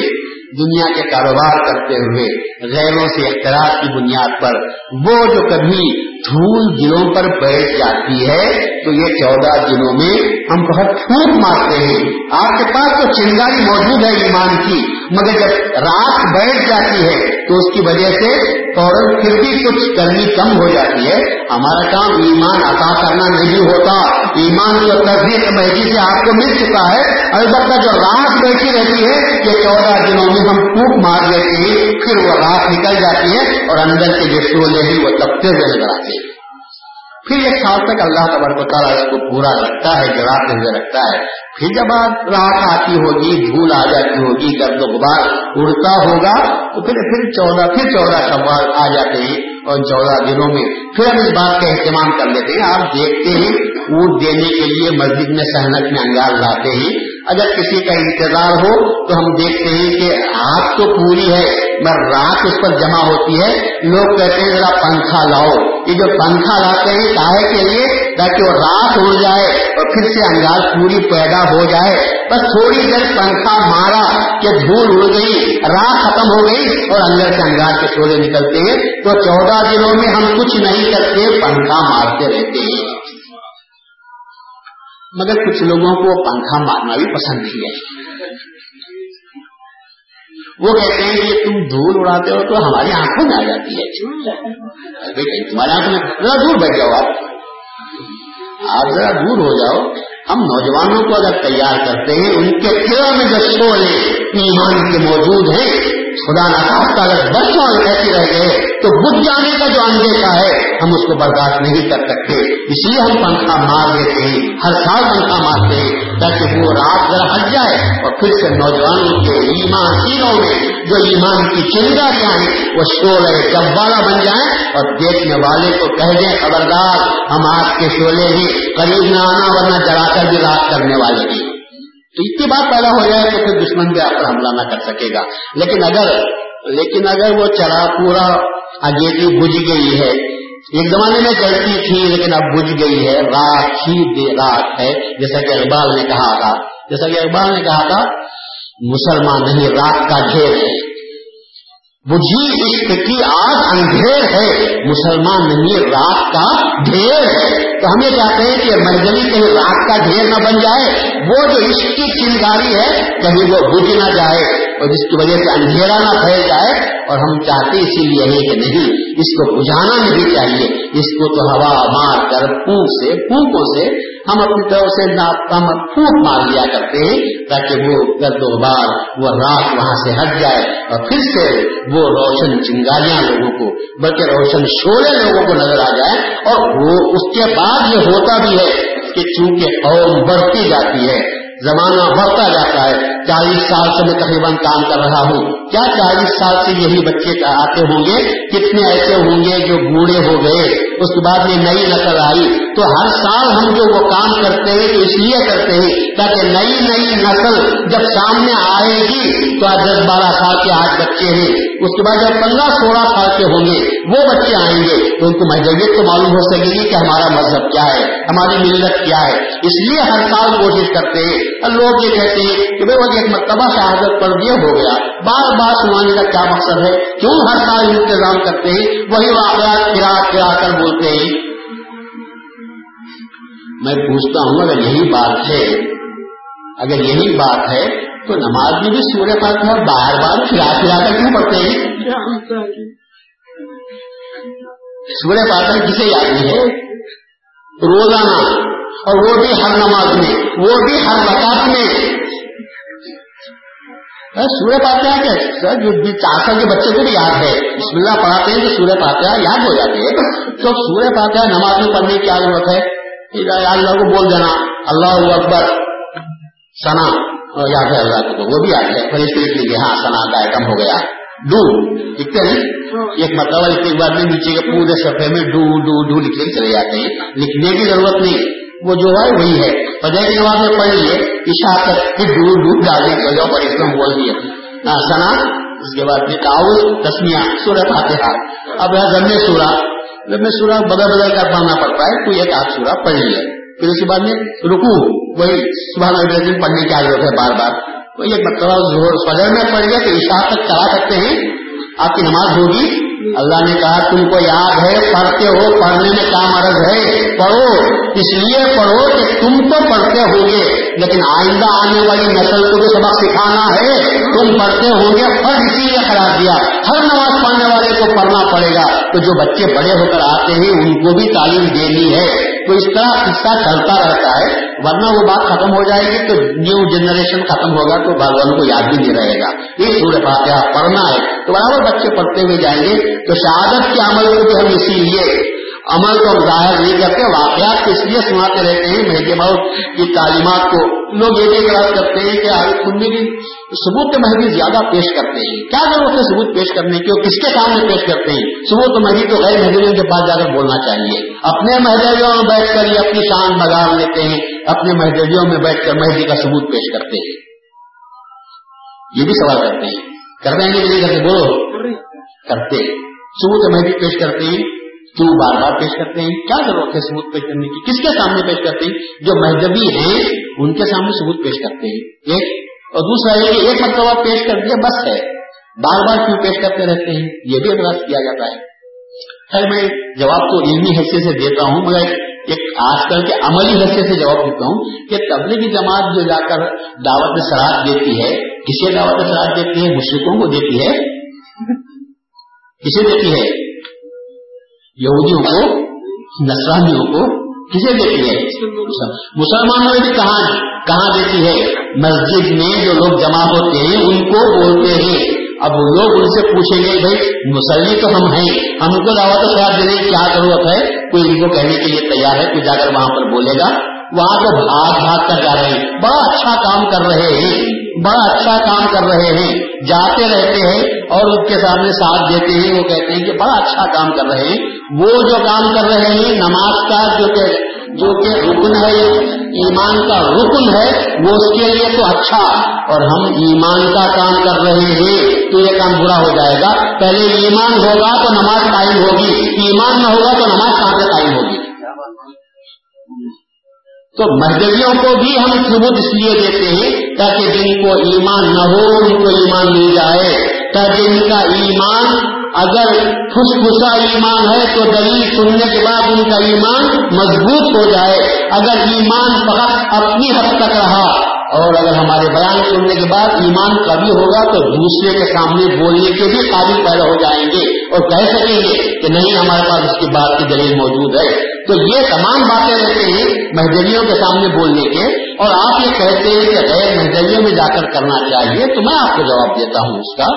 دنیا کے کاروبار کرتے ہوئے غیروں سے اختلاف کی بنیاد پر وہ جو کبھی دھول دلوں پر بیٹھ جاتی ہے تو یہ 14 دنوں میں ہم بہت پھونک مارتے ہیں۔ آپ کے پاس تو چنگاری موجود ہے ایمان کی، مگر جب رات بیٹھ جاتی ہے تو اس کی وجہ سے فوراً پھر بھی کچھ کرنی کم ہو جاتی ہے۔ ہمارا کام ایمان عطا کرنا نہیں ہوتا، ایمان کی تصدیق مہدی سے آپ کو مل چکا ہے، البتہ جو رات بیٹھی رہتی ہے یہ 14 دنوں میں ہم پھونک مار لیتے ہیں، پھر وہ رات نکل جاتی ہے اور اندر کے جو شعلے ہیں وہ تپتے ہوئے جاتے ہیں۔ پھر 1 سال تک اللہ تبارک و تعالیٰ اس کو پورا رکھتا ہے، جلاتے ہوئے رکھتا ہے، پھر جب راحت آتی ہوگی، دھول آ جاتی ہوگی، گرد و غبار اڑتا ہوگا تو پھر چودہ شوال آ جاتے ہیں اور 14 دنوں میں پھر ہم اس بات کا اہتمام کر لیتے ہیں۔ آپ دیکھتے ہیں اونٹ دینے کے لیے مسجد میں صحنت میں انگار لاتے ہیں، اگر کسی کا انتظار ہو تو ہم دیکھتے ہیں کہ آپ تو پوری ہے مگر رات اس پر جمع ہوتی ہے، لوگ کہتے ہیں ذرا پنکھا لاؤ، یہ جو پنکھا لاتے ہیں کاہے کے لیے؟ تاکہ وہ رات ہو جائے اور پھر سے انگار پوری پیدا ہو جائے، بس تھوڑی دیر پنکھا مارا کہ دھول اڑ گئی، رات ختم ہو گئی اور اندر سے انگار کے شعلے نکلتے ہیں۔ تو 14 دنوں میں ہم کچھ نہیں کرتے، پنکھا مارتے رہتے ہیں، مگر کچھ لوگوں کو پنکھا مارنا بھی پسند نہیں ہے۔ وہ کہتے ہیں کہ تم دھول اڑاتے ہو تو ہماری آنکھوں میں آ جاتی ہے، تمہاری آنکھوں میں، ذرا دور بیٹھ جاؤ، آپ ذرا دور ہو جاؤ۔ ہم نوجوانوں کو اگر تیار کرتے ہیں ان کے دلوں میں جو شعلے ایمان کے موجود ہیں، خدا نخواستہ اگر بچوں ایسے رہ گئے تو بج جانے کا جو اندیشہ ہے ہم اس کو برداشت نہیں کر سکتے, اس لیے ہم پنکھا مار دیتے ہیں, ہر سال پنکھا مارتے ہیں تاکہ وہ رات ذرا ہٹ جائے اور پھر سے نوجوانوں کے ایمان سینوں میں جو ایمان کی چنگاریاں ہیں وہ شعلہ جبارہ بن جائیں اور دیکھنے والے کو کہہ دیں خبردار ہم آپ کے شعلے ہی قریب نہ آنا ورنہ جلا کر بھی رات کرنے والے ہیں. تو اس کی بات پیدا ہو جائے تو پھر دشمن بھی آپ پر حملہ نہ کر سکے گا. لیکن اگر وہ چرا پورا اگیلی بجھ گئی ہے, ایک زمانے میں جلتی تھی لیکن اب بجھ گئی ہے, رات ہی بے رات ہے, جیسا کہ اقبال نے کہا تھا مسلمان نہیں رات کا ڈھیر ہے, بجھی عشق کی آگ اندھیر ہے, مسلمان نہیں رات کا ڈھیر ہے. تو ہمیں چاہتے ہیں کہ مرغلی کہیں رات کا ڈھیر نہ بن جائے, وہ جو عشق کی چنگاری ہے کہیں وہ بجھ نہ جائے اور جس کی وجہ سے اندھیرا نہ پھیل جائے, اور ہم چاہتے اسی لیے ہے کہ نہیں اس کو بجھانا نہیں چاہیے, اس کو تو ہوا مار کر پھونکوں سے ہم اپنی طرف سے پھونک مار لیا کرتے ہیں تاکہ وہ گرد و غبار وہ رات وہاں سے ہٹ جائے اور پھر سے وہ روشن چنگاریاں لوگوں کو بلکہ روشن شعلے لوگوں کو نظر آ جائے. اور وہ اس کے بعد یہ ہوتا بھی ہے کہ چونکہ قوم بڑھتی جاتی ہے, زمانہ بڑھتا جاتا ہے, 40 سال سے میں تقریباً کام کر رہا ہوں, کیا 40 سال سے یہی بچے آتے ہوں گے, کتنے ایسے ہوں گے جو بوڑھے ہو گئے, اس کے بعد میں نئی نسل آئی. تو ہر سال ہم جو وہ کام کرتے ہیں تو اس لیے کرتے ہیں تاکہ نئی نسل جب سامنے آئے گی تو 10-12 سال کے آج بچے ہیں, اس کے بعد جب 15-16 سال کے ہوں گے وہ بچے آئیں گے تو ان کو مذہبیت کو معلوم ہو سکے گی کہ ہمارا مذہب کیا ہے, ہماری ملت کیا ہے. اس لیے ہر سال کوشش کرتے ہیں. لوگ یہ کہتے ہیں کہ بھائی ایک مرتبہ شہادت پر یہ ہو گیا, بار بار سنانے کا کیا مقصد ہے, کیوں ہر سال انتظام کرتے ہیں وہی واقعات پھرا کر بولتے ہیں. میں پوچھتا ہوں اگر یہی بات ہے تو نماز میں بھی سورہ فاتحہ بار پھرا کر کیوں پڑھتے ہیں؟ سورہ فاتحہ کسے یاد ہے روزانہ, اور وہ بھی ہر نماز میں, وہ بھی ہر رکعت میں. سورہ فاتحہ ہے سر, جو 4 سال کے بچے کو بھی یاد ہے, بسم اللہ پڑھاتے ہیں تو سورہ فاتحہ یاد ہو جاتی ہے. تو سورہ فاتحہ نماز میں پڑھنے کی کیا ضرورت ہے؟ اللہ کو بول دینا اللہ اکبر ثنا یاد ہے, اللہ کو وہ بھی یاد ہے, فرشتے لکھ لیجیے ہاں ثنا کا ایٹم ہو گیا ڈو لکھتے ہیں, ایک مرتبہ لکھنے کے بعد میں نیچے کے پورے صفحے میں ڈو ڈو ڈو لکھ کے چلے جاتے ہیں, لکھنے کی ضرورت نہیں, وہ جو ہے وہی ہے. فجر کی نماز میں پڑھ لیے, عشاء تک ڈوب ڈوب ڈالے گا پر اس میں بول دیے سنا, اس کے بعد میں تعاوذ تسمیہ سورہ فاتحہ. اب یہاں ضم سورہ بدل بدل کر پڑھنا پڑتا ہے, کوئی ایک آدھ سورہ پڑھ لیے, پھر اس کے بعد میں رکوع, وہی سبحان ربی العظیم پڑھنے کی ضرورت ہے بار بار, کوئی ایک مرتبہ ظہر فجر میں پڑھ گیا تو عشاء تک چلا سکتے ہیں, آپ کی نماز ہوگی. اللہ نے کہا تم کو یاد ہے, پڑھتے ہو, پڑھنے میں کام عرض ہے, پڑھو, اس لیے پڑھو کہ تم تو پڑھتے ہو گے لیکن آئندہ آنے والی نسل کو بھی سبق سکھانا ہے, تم پڑھتے ہو گے فرض اسی لیے قرار دیا, ہر نماز پڑھنے والے کو پڑھنا پڑے گا. تو جو بچے بڑے ہو کر آتے ہیں ان کو بھی تعلیم دینی ہے, تو اس طرح قصہ چلتا رہتا ہے, ورنہ وہ بات ختم ہو جائے گی تو نیو جنریشن ختم ہوگا تو بھگوان کو یاد بھی نہیں رہے گا. یہ سورہ فاتحہ پڑھنا ہے تو برابر بچے پڑھتے ہوئے جائیں گے. تو شہادت کے عمل کو بھی ہم اسی لیے عمل کو ظاہر نہیں کرتے, واقعات کو اس لیے سناتے رہتے ہیں. مہدی موعود کی تعلیمات کو لوگ یہ اعتراض کرتے ہیں کہ تم بھی ثبوت کے محض زیادہ پیش کرتے ہیں, کیا ضرورت ہے ثبوت پیش کرنے کی, اور کس کے سامنے پیش کرتے ہیں ثبوت محض, تو غیر محضروں کے پاس جا کر بولنا چاہیے, اپنے محضروں میں بیٹھ کر یہ اپنی شان بگاڑ لیتے ہیں, اپنے محضروں میں بیٹھ کر مہدی کا ثبوت پیش کرتے ہیں. یہ بھی سوال کرتے ہیں, کر رہے ہیں کہ بولو کرتے ثبوت محض پیش کرتے ہیں, کیوں بار بار پیش کرتے ہیں, کیا ضرورت ہے ثبوت پیش کرنے کی, کس کے سامنے پیش کرتے ہیں, جو مذہبی ہیں ان کے سامنے ثبوت پیش کرتے ہیں ایک, اور دوسرا یہ کہ ایک مرتبہ پیش کر دیا بس ہے, بار بار کیوں پیش کرتے رہتے ہیں, یہ بھی اعتراض کیا جاتا ہے. خیر میں جواب تو علمی حیثیت سے دیتا ہوں مگر ایک آج کل کے عملی حیثیت سے جواب دیتا ہوں کہ تبلیغی جماعت جو جا کر دعوت سراج دیتی ہے, کسے دعوت سراج دیتی ہے, مشرکوں کو دیتی ہے, کسے دیتی ہے, یہودیوں کو, نصرانیوں کو, کسے دیتی ہے, مسلمانوں نے بھی کہاں دیتی ہے, مسجد میں جو لوگ جمع ہوتے ہیں ان کو بولتے ہیں اب لوگ ان سے پوچھیں گے بھائی مسلم تو ہم ہیں, ہم کو دعوت و شراب دینے کی کیا ضرورت ہے, کوئی ان کو کہنے کے لیے تیار ہے, کوئی جا کر وہاں پر بولے گا. وہاں تو بھاگ بھاگ کر جا رہے ہیں, بڑا اچھا کام کر رہے ہیں, بڑا اچھا کام کر رہے ہیں, جاتے رہتے ہیں اور ان کے سامنے ساتھ دیتے ہیں, وہ کہتے ہیں کہ بڑا اچھا کام کر رہے ہیں. وہ جو کام کر رہے ہیں نماز کا جو کہ رکن ہے, ایمان کا رکن ہے, وہ اس کے لیے تو اچھا, اور ہم ایمان کا کام کر رہے ہیں تو یہ کام برا ہو جائے گا. پہلے ایمان ہوگا تو نماز قائم ہوگی, ایمان نہ ہوگا تو نماز کہاں سے قائم ہوگی. تو مذہبیوں کو بھی ہم ثبوت اس لیے دیتے ہیں تاکہ جن کو ایمان نہ ہو ان کو ایمان مل جائے, تاکہ ان کا ایمان اگر پھسا ایمان ہے تو دلیل سننے کے بعد ان کا ایمان مضبوط ہو جائے. اگر ایمان فقط اپنی حد تک رہا اور اگر ہمارے بیان سننے کے بعد ایمان قوی ہوگا تو دوسرے کے سامنے بولنے کے بھی قابل پیدا ہو جائیں گے اور کہہ سکیں گے کہ نہیں ہمارے پاس اس کی بات کی دلیل موجود ہے. تو یہ تمام باتیں رہتے ہیں مہذبیوں کے سامنے بولنے کے, اور آپ یہ کہتے ہیں کہ غیر مہذبیوں میں جا کر کرنا چاہیے, تو میں آپ کو جواب دیتا ہوں اس کا.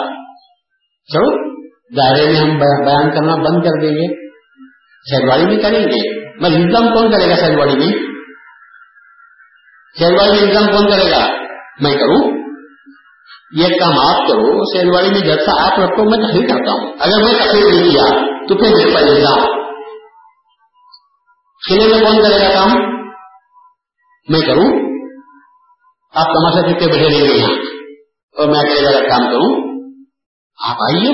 چلو دائرے میں ہم بیان کرنا بند کر دیں گے, سیلواڑی بھی کریں گے. میں الزام کون کرے گا سیلواڑی میں, سیلواڑی میں الزام کون کرے گا, میں کروں. یہ کام آپ کرو, سیلواڑی میں جیسا آپ رکھو میں تحریر کرتا ہوں. اگر میں تحریر نہیں کیا تو پھر میرے پر الزام. قلعے میں کون کرے گا کام, میں کروں. آپ تماشا دیکھتے بیٹھے رہیں گے یہاں اور میں اکیلا کام کروں. آپ آئیے,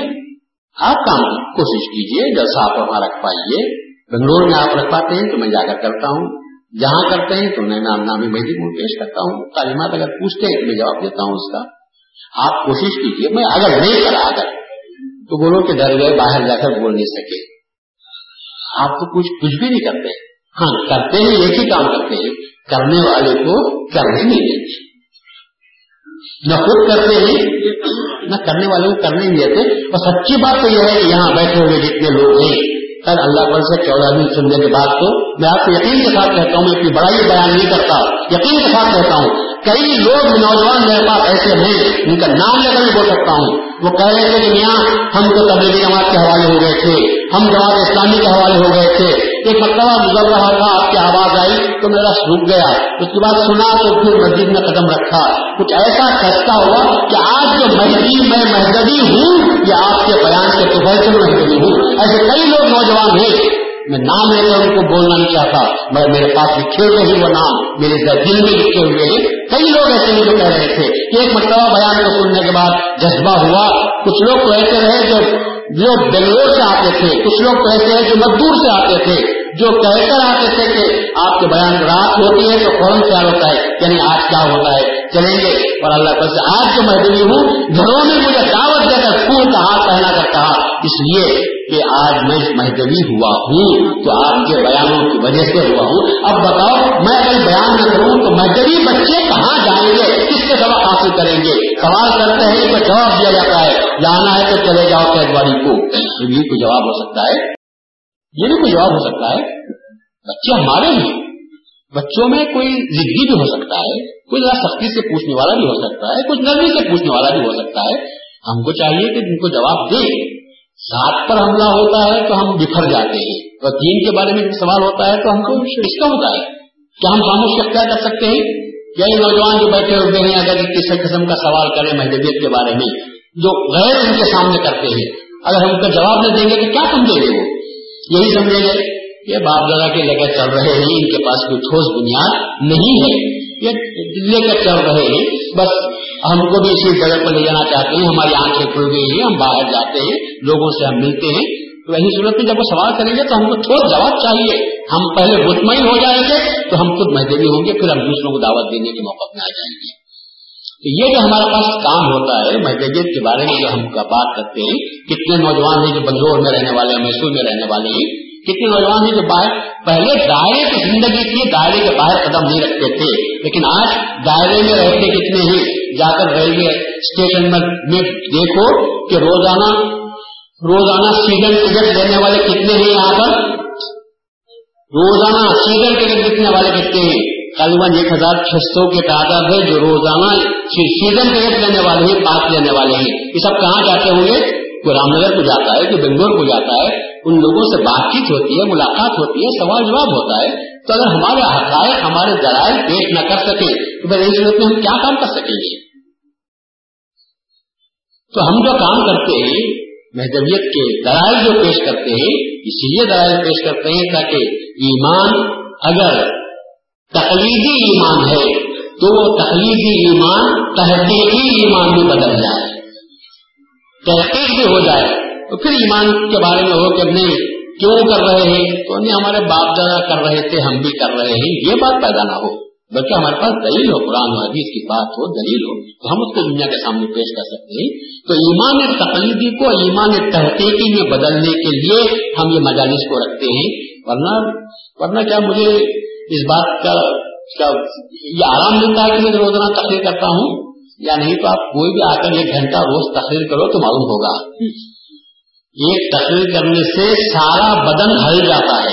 آپ کام کی کوشش کیجیے جیسا آپ وہاں رکھ پائیے. بنگلور میں آپ رکھ پاتے ہیں تو میں جا کر کرتا ہوں, جہاں کرتے ہیں تو میں نام نامی مہدی مود پیش کرتا ہوں. تعلیمات اگر پوچھتے ہیں میں جواب دیتا ہوں اس کا. آپ کوشش کیجیے, میں اگر نہیں کرا اگر تو بولو کہ ڈر گئے باہر جا کر بول نہیں سکے. آپ کو کچھ بھی نہیں کرتے, ہاں کرتے ہیں ایک ہی کام کرتے ہیں, کرنے والے کو کرنے نہیں دیتے, نہ خود کرتے ہیں نہ کرنے والوں کو کرنے نہیں دیتے. اور سچی بات تو یہ ہے کہ یہاں بیٹھے ہوئے جتنے لوگ ہیں کل اللہ پر سے 14 دن سننے کے بعد تو میں آپ کو یقین کے ساتھ کہتا ہوں, اتنی بڑائی بیان نہیں کرتا, یقین کے ساتھ کہتا ہوں کئی لوگ نوجوان میرے پاس ایسے ہیں ان کا نام لے کر میں بول سکتا ہوں, وہ کہہ رہے تھے کہ میاں ہم تو تبلیغی جماعت کے حوالے ہو گئے تھے, ہم جماعت اسلامی کے حوالے ہو گئے تھے. ایک مرتبہ گزر رہا تھا, آپ کی آواز آئی تو میرا رک گیا, اس کے بعد سنا تو پھر مسجد میں قدم رکھا. کچھ ایسا خستہ ہوا کہ آج جو میں مہذبی ہوں یا آپ کے بیان کے توفیق سے مہذبی ہوں. ایسے کئی لوگ نوجوان ہیں, میں نام لے کر ان کو بولنا نہیں چاہتا, مگر میرے پاس لکھے ہوئے ہی وہ نام میرے دل میں لکھے ہوئے ہیں. کئی لوگ ایسے مجھے کہہ رہے تھے کہ ایک مرتبہ بیان کو سننے کے بعد جذبہ ہوا. کچھ لوگ تو ایسے رہے جو بنگلور سے آتے تھے, کچھ لوگ تو ایسے ہیں جو مزدور سے آتے تھے, جو کہہ کر آتے تھے کہ آپ کے بیان رات ہوتی ہے تو فوراً کیا ہوتا ہے, یعنی آج کیا ہوتا ہے چلیں گے. اور اللہ تعالیٰ سے آج جو مہذبی ہوں, گھروں میں مجھے دعوت دے کر پھول کا ہاتھ پہنا کر کہا اس لیے کہ آج میں مہذبی ہوا ہوں تو آپ کے بیانوں کی وجہ سے ہوا ہوں. اب بتاؤ میں اگر بیان نہ کروں تو مہذبی بچے کہاں جائیں گے, کس سے سبق حاصل کریں گے. سوال کرتے ہیں تو جواب دیا جاتا ہے, جانا ہے تو چلے جاؤ سیدواری کو. یہ کوئی جواب ہو سکتا ہے, یہ بھی کوئی جواب ہو سکتا ہے. بچے ہمارے ہیں, بچوں میں کوئی ضدی بھی ہو سکتا ہے, کوئی ذرا سختی سے پوچھنے والا بھی ہو سکتا ہے, کچھ نرمی سے پوچھنے والا بھی ہو سکتا ہے. ہم کو چاہیے کہ ان کو جواب دے. ساتھ پر حملہ ہوتا ہے تو ہم بکھر جاتے ہیں, اور دین کے بارے میں سوال ہوتا ہے تو ہم کو رشتہ ہوتا ہے. کیا ہم خاموش اختیار کر سکتے ہیں؟ یعنی نوجوان جو بیٹھے ہوئے ہیں اگر کسی قسم کا سوال کریں مہذبیت کے بارے میں جو غیر ان کے سامنے کرتے ہیں, اگر ہم ان کا جواب نہ دیں گے تو کیا سمجھیں گے؟ وہ یہی سمجھیں گے یہ باپ دادا کے لے کر چل رہے ہیں, ان کے پاس کوئی ٹھوس بنیاد نہیں ہے, یہ لے کر چل رہے ہیں. بس ہم کو بھی اسی جگہ پر لے جانا چاہتے ہیں, ہماری آنکھیں کھل گئی ہیں, ہم باہر جاتے ہیں, لوگوں سے ہم ملتے ہیں. تو وہی صورت میں جب وہ سوال کریں گے تو ہم کو ٹھوس جواب چاہیے. ہم پہلے مطمئن ہو جائیں گے تو ہم خود مہذبی ہوں گے, پھر ہم دوسروں کو دعوت دینے کے موقع میں آ جائیں گے. تو یہ جو ہمارے پاس کام ہوتا ہے مہذبیت کے بارے میں جو ہم بات کرتے ہیں, کتنے نوجوان ہیں جو بنگلور میں رہنے والے ہیں, میسور میں رہنے والے ہیں, کتنے نوجوان ہیں جو باہر پہلے دائرے کی زندگی تھی, دائرے کے باہر قدم نہیں رکھتے تھے, لیکن آج دائرے میں رہتے کتنے ہیں. جا کر ریلوے اسٹیشن میں دیکھو کہ روزانہ سیزن ٹکٹ لینے والے کتنے ہیں, یہاں پر روزانہ سیزن ٹکٹ بیچنے والے کتنے ہیں. غالباً 1600 کے تعداد ہے جو روزانہ سیزن ٹکٹ لینے والے ہیں، پاس لینے والے ہیں۔ یہ سب کہاں جاتے ہوں گے؟ جو رام نگر کو جاتا ہے، جو بنگلور کو جاتا ہے، ان لوگوں سے بات چیت ہوتی ہے، ملاقات ہوتی ہے، سوال جواب ہوتا ہے۔ تو اگر ہمارے حقائق، ہمارے ذرائع پیش نہ کر سکے تو پھر اس صورت میں ہم کیا کام کر سکیں گے؟ تو ہم جو کام کرتے ہیں، مہذبیت کے ذرائع جو پیش کرتے ہیں، اسی لیے ذرائع پیش کرتے ہیں تاکہ ایمان، اگر تقلیدی ایمان ہے تو وہ تقلیدی ایمان تحقیقی ایمان میں بدل جائے، تحقیق بھی ہو جائے۔ تو پھر ایمان کے بارے میں ہو کہ نہیں کیوں کر رہے ہیں، تو نہیں ہمارے باپ دادا کر رہے تھے، ہم بھی کر رہے ہیں، یہ بات پیدا نہ ہو، بلکہ ہمارے پاس دلیل ہو، قرآن و حدیث کی بات ہو، دلیل ہو، تو ہم اس کو دنیا کے سامنے پیش کر سکتے ہیں۔ تو ایمان تقلیدی کو ایمان تحقیقی میں بدلنے کے لیے ہم یہ مجالس کو رکھتے ہیں، ورنہ کیا مجھے اس بات کا یہ آرام ملتا ہے کہ میں روزانہ تقریر کرتا ہوں یا نہیں؟ تو آپ کوئی بھی آ کر 1 گھنٹہ روز تقریر کرو تو معلوم ہوگا، ایک تقریر کرنے سے سارا بدن ہل جاتا ہے،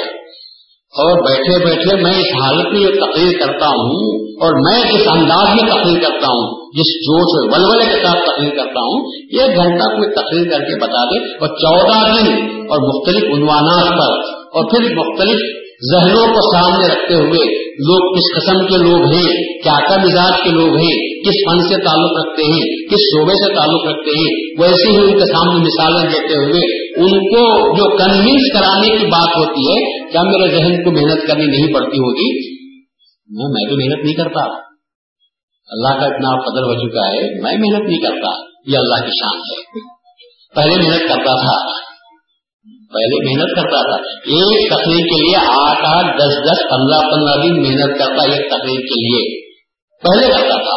اور بیٹھے بیٹھے میں اس حالت میں یہ تقریر کرتا ہوں، اور میں اس انداز میں تقریر کرتا ہوں، جس جوش اور ولولے کے ساتھ تقریر کرتا ہوں، 1 گھنٹہ کوئی تقریر کر کے بتا دے، اور 14 دن اور مختلف عنوانات پر، اور پھر مختلف ذہنوں کو سامنے رکھتے ہوئے لوگ کس قسم کے لوگ ہیں، کیا مزاج کے لوگ ہیں، کس فن سے تعلق رکھتے ہیں، کس شعبے سے تعلق رکھتے ہیں، ویسے ہی ان کے سامنے مثالیں دیتے ہوئے ان کو جو کنوینس کرانے کی بات ہوتی ہے، کیا میرے ذہن کو محنت کرنی نہیں پڑتی ہوگی؟ میں تو محنت نہیں کرتا، اللہ کا اتنا قدر ہو چکا ہے، میں محنت نہیں کرتا، یہ اللہ کی شان ہے۔ پہلے محنت کرتا تھا، ایک تقریر کے لیے 8-8, 10-10, 15-15 دن محنت کرتا ایک تقریر کے لیے، پہلے کرتا تھا،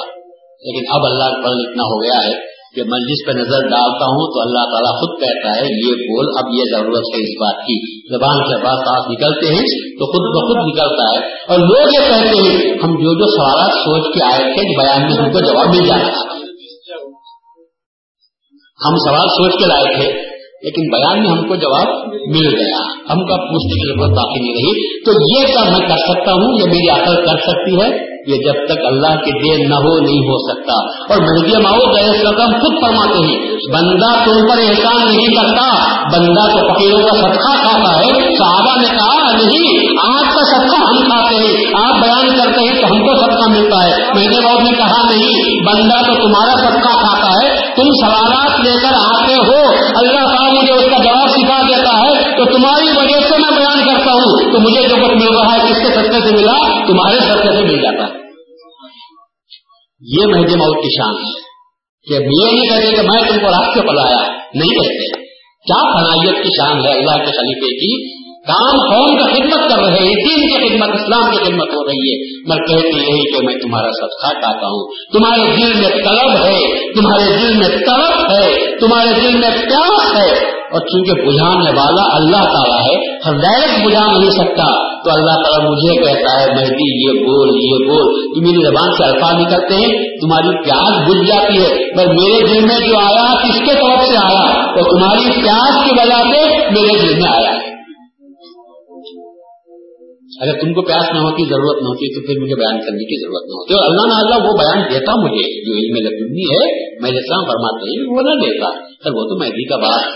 لیکن اب اللہ کا فضل اتنا ہو گیا ہے کہ مجلس پہ نظر ڈالتا ہوں تو اللہ تعالیٰ خود کہتا ہے یہ بول، اب یہ ضرورت ہے اس بات کی، زبان سے بات آپ نکلتے ہیں تو خود بخود نکلتا ہے، اور لوگ یہ کہتے ہیں ہم جو سوالات سوچ کے آئے تھے بیان میں ہم کو جواب مل جانا تھا، ہم سوال سوچ کے لائے تھے لیکن بیان میں ہم کو جواب مل گیا، ہم کا پوچھنے کی ضرورت باقی نہیں رہی۔ تو یہ کام میں کر سکتا ہوں، یہ میری عقل کر سکتی ہے، یہ جب تک اللہ کے دین نہ ہو نہیں ہو سکتا۔ اور مہدی موعود علیہ السلام خود فرماتے ہیں، بندہ تم پر احسان نہیں کرتا، بندہ تو فقیروں کا صدقہ کھاتا ہے۔ صحابہ نے کہا نہیں، آپ کا صدقہ ہم کھاتے ہیں، آپ بیان کرتے ہیں تو ہم کو صدقہ ملتا ہے۔ مہدی موعود نے کہا نہیں، بندہ تو تمہارا صدقہ کھاتا ہے، تم سوالات لے کر آتے ہو، اللہ مجھے اس کا جواب سکھا دیتا ہے، تو تمہاری وجہ سے میں بیان کرتا ہوں، تو مجھے جو کچھ مل رہا ہے کس کے صدقے سے ملا، تمہارے صدقے سے مل جاتا ہے۔ یہ مہدی موعود کی شان ہے کہ یہ نہیں کہتے کہ میں تم کو راستے بلایا، نہیں کہتے، کیا فنائیت کی شان ہے اللہ کے خلیفے کی، کام قوم کا خدمت کر رہے ہیں، دین کی خدمت، اسلام کی خدمت ہو رہی ہے، مگر کہتے یہی کہ میں تمہارا صدقہ کھاتا ہوں، تمہارے دل میں طلب ہے، تمہارے دل میں پیاس ہے، اور چونکہ بجھانے والا اللہ تعالیٰ ہے، ہم ڈائریکٹ بجھا نہیں سکتا، تو اللہ تعالیٰ مجھے کہتا ہے مہدی یہ بول، میری زبان سے الفاظ نکلتے ہیں، تمہاری پیاس بجھ جاتی ہے، پر میرے دل میں جو آیا کس کے طور سے آیا، اور تمہاری پیاس کی وجہ سے میرے دل میں آیا۔ اگر تم کو پیاس نہ ہوتی، ضرورت نہ ہوتی، تو پھر مجھے بیان کرنے کی ضرورت نہ ہوتی، اور اللہ وہ بیان دیتا مجھے، جو علم لدنی ہے میرے سامنے فرماتے ہیں وہ نہ دیتا۔ سر وہ تو مہدی کا بات،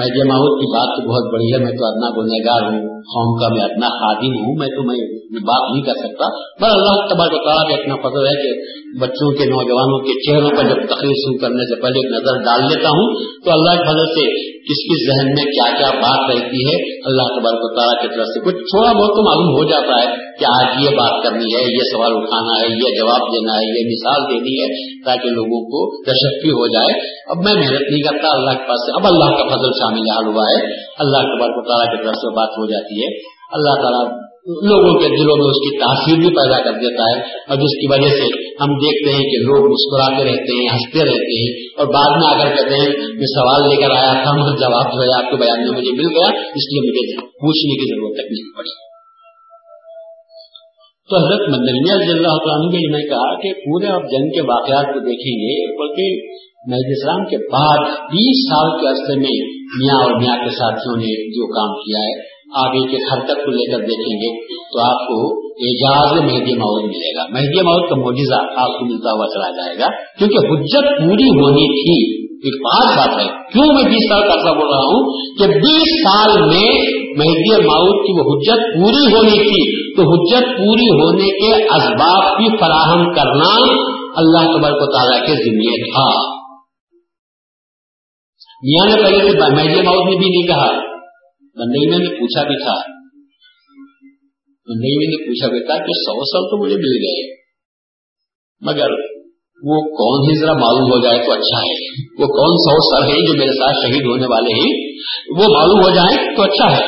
مہدی موعود کی بات تو بہت بڑی ہے، میں تو ادنا گنہگار ہوں، قوم کا میں ادنا خادم ہوں، میں بات نہیں کر سکتا، پر اللہ تبارک و تعالیٰ کا اتنا فضل ہے کہ بچوں کے، نوجوانوں کے چہروں پر جب تقریر شروع کرنے سے پہلے ایک نظر ڈال لیتا ہوں تو اللہ کے فضل سے کس کے ذہن میں کیا کیا بات رہتی ہے، اللہ تبارک و تعالیٰ کی طرف سے کچھ تھوڑا بہت تو معلوم ہو جاتا ہے کہ آج یہ بات کرنی ہے، یہ سوال اٹھانا ہے، یہ جواب دینا ہے، یہ مثال دینی ہے، تاکہ لوگوں کو تشفی ہو جائے۔ اب میں محنت نہیں کرتا، اللہ کے پاس سے اب اللہ کا فضل شامل حال ہوا ہے، اللہ تبارک و تعالیٰ کی طرف سے بات ہو جاتی ہے، اللہ تعالیٰ لوگوں کے دلوں میں اس کی تاثیر بھی پیدا کر دیتا ہے، اور جس کی وجہ سے ہم دیکھتے ہیں کہ لوگ مسکراتے رہتے ہیں، ہنستے رہتے ہیں، اور بعد میں آ کر کہتے ہیں میں سوال لے کر آیا تھا، مگر جواب جو ہے آپ کے بیان میں مجھے مل گیا، اس لیے مجھے پوچھنے کی ضرورت تک نہیں پڑی۔ تو حضرت مدنیہ رضی اللہ عنہ نے کہا کہ پورے آپ جنگ کے واقعات کو دیکھیں گے، بلکہ مہدی اسلام کے بعد 20 سال کے عرصے میں میاں اور میاں کے ساتھیوں نے جو کام کیا ہے، آگے کے حرکت کو لے کر دیکھیں گے تو آپ کو اعجاز مہدی موعود ملے گا, مہدی موعود کا معجزہ آپ کو ملتا ہوا چلا جائے گا, کیونکہ حجت پوری ہونی تھی. ایک بات بات ہے, کیوں میں 20 سال کا ایسا بول رہا ہوں کہ 20 سال میں مہدی موعود کی وہ حجت پوری ہونی تھی. تو حجت پوری ہونے کے اسباب کی فراہم کرنا اللہ تبارک و تعالیٰ کے ذمہ تھا. میاں نے پہلے سے مہدی موعود نے بھی نہیں کہا, بندے نے پوچھا بھی تھا, نہیں میں نے پوچھا بیٹا کہ 100 سال تو مجھے مل گئے, مگر وہ کون ہے ذرا معلوم ہو جائے تو اچھا ہے. وہ کون 100 سال ہے جو میرے ساتھ شہید ہونے والے ہیں, وہ معلوم ہو جائے تو اچھا ہے.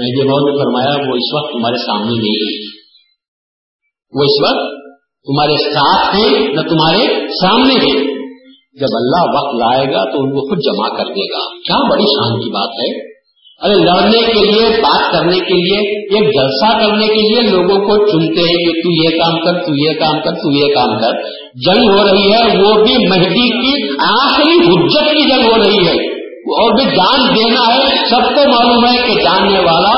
مہدی موعود نے فرمایا وہ اس وقت تمہارے سامنے نہیں ہے, وہ اس وقت تمہارے ساتھ ہیں نہ تمہارے سامنے ہیں. جب اللہ وقت لائے گا تو ان کو خود جمع کر دے گا. کیا بڑی شان کی بات ہے. ارے لڑنے کے لیے, بات کرنے کے لیے, ایک جلسہ کرنے کے لیے لوگوں کو چنتے ہیں کہ تو یہ کام کر, تو یہ کام کر, تو یہ کام کر. جنگ ہو رہی ہے, وہ بھی مہدی کی آخری حجت کی جنگ ہو رہی ہے, اور بھی جان دینا ہے. سب کو معلوم ہے کہ جاننے والا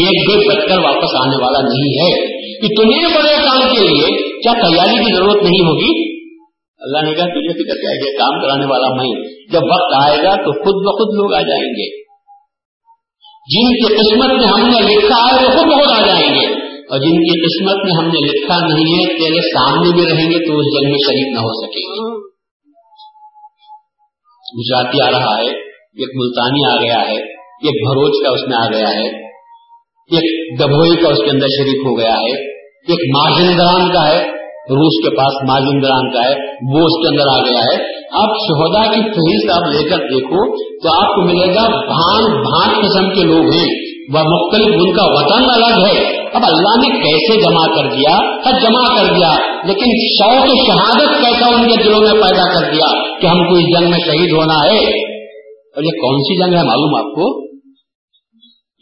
یہ بھی بچ کر واپس آنے والا نہیں ہے. اتنے بڑے کام کے لیے کیا تیاری کی ضرورت نہیں ہوگی؟ اللہ نے کہا تجھے فکر کیا ہے, کام کرانے والا میں. جب وقت آئے گا تو خود بخود لوگ آ جائیں گے, جن کی قسمت میں ہم نے لکھا ہے وہ خود بہت آ جائیں گے, اور جن کی قسمت میں ہم نے لکھا نہیں ہے تیرے سامنے بھی رہیں گے تو اس جنگ میں شریک نہ ہو سکیں گے. گجراتی آ رہا ہے, ایک ملتانی آ گیا ہے, ایک بھروچ کا اس میں آ گیا ہے, ایک دبوئی کا اس کے اندر شریک ہو گیا ہے, ایک مازندران کا ہے, روس کے پاس مازندران کا ہے, وہ اس کے اندر آ گیا ہے. آپ شہدا کی فہرست آپ لے کر دیکھو تو آپ کو ملے گا بھانت بھانت قسم کے لوگ ہیں, وہ مختلف, ان کا وطن الگ ہے. اب اللہ نے کیسے جمع کر دیا؟ سب جمع کر دیا, لیکن شوق شہادت کیسا ان کے دلوں میں پیدا کر دیا کہ ہم کو اس جنگ میں شہید ہونا ہے. اور یہ کون سی جنگ ہے معلوم آپ کو؟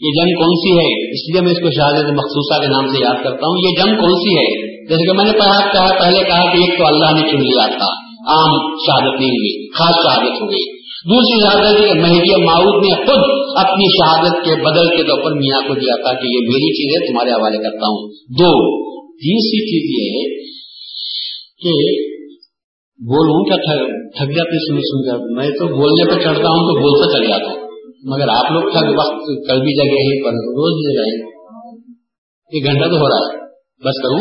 یہ جنگ کون سی ہے؟ اس لیے میں اس کو شہادت مخصوصہ کے نام سے یاد کرتا ہوں. یہ جنگ کون سی ہے؟ جیسے کہ میں نے پہلے کہا کہ ایک تو اللہ نے چن لیا تھا, عام شہادت نہیں ہوئی, خاص شہادت ہو گئی. دوسری شہادت کہ مہدی موعود نے خود اپنی شہادت کے بدل کے طور پر میاں کو دیا تھا کہ یہ میری چیز ہے, تمہارے حوالے کرتا ہوں. دو, تیسری چیز یہ ہے کہ بولوں کیا تھک جاتے سن کر, میں تو بولنے پہ چڑھتا ہوں تو بولتا چل جاتا ہوں, مگر آپ لوگ تھک وقت کل بھی جگہ ہے, پر روز بھی جگہ ہے. 1 گھنٹہ تو ہو رہا ہے, بس کروں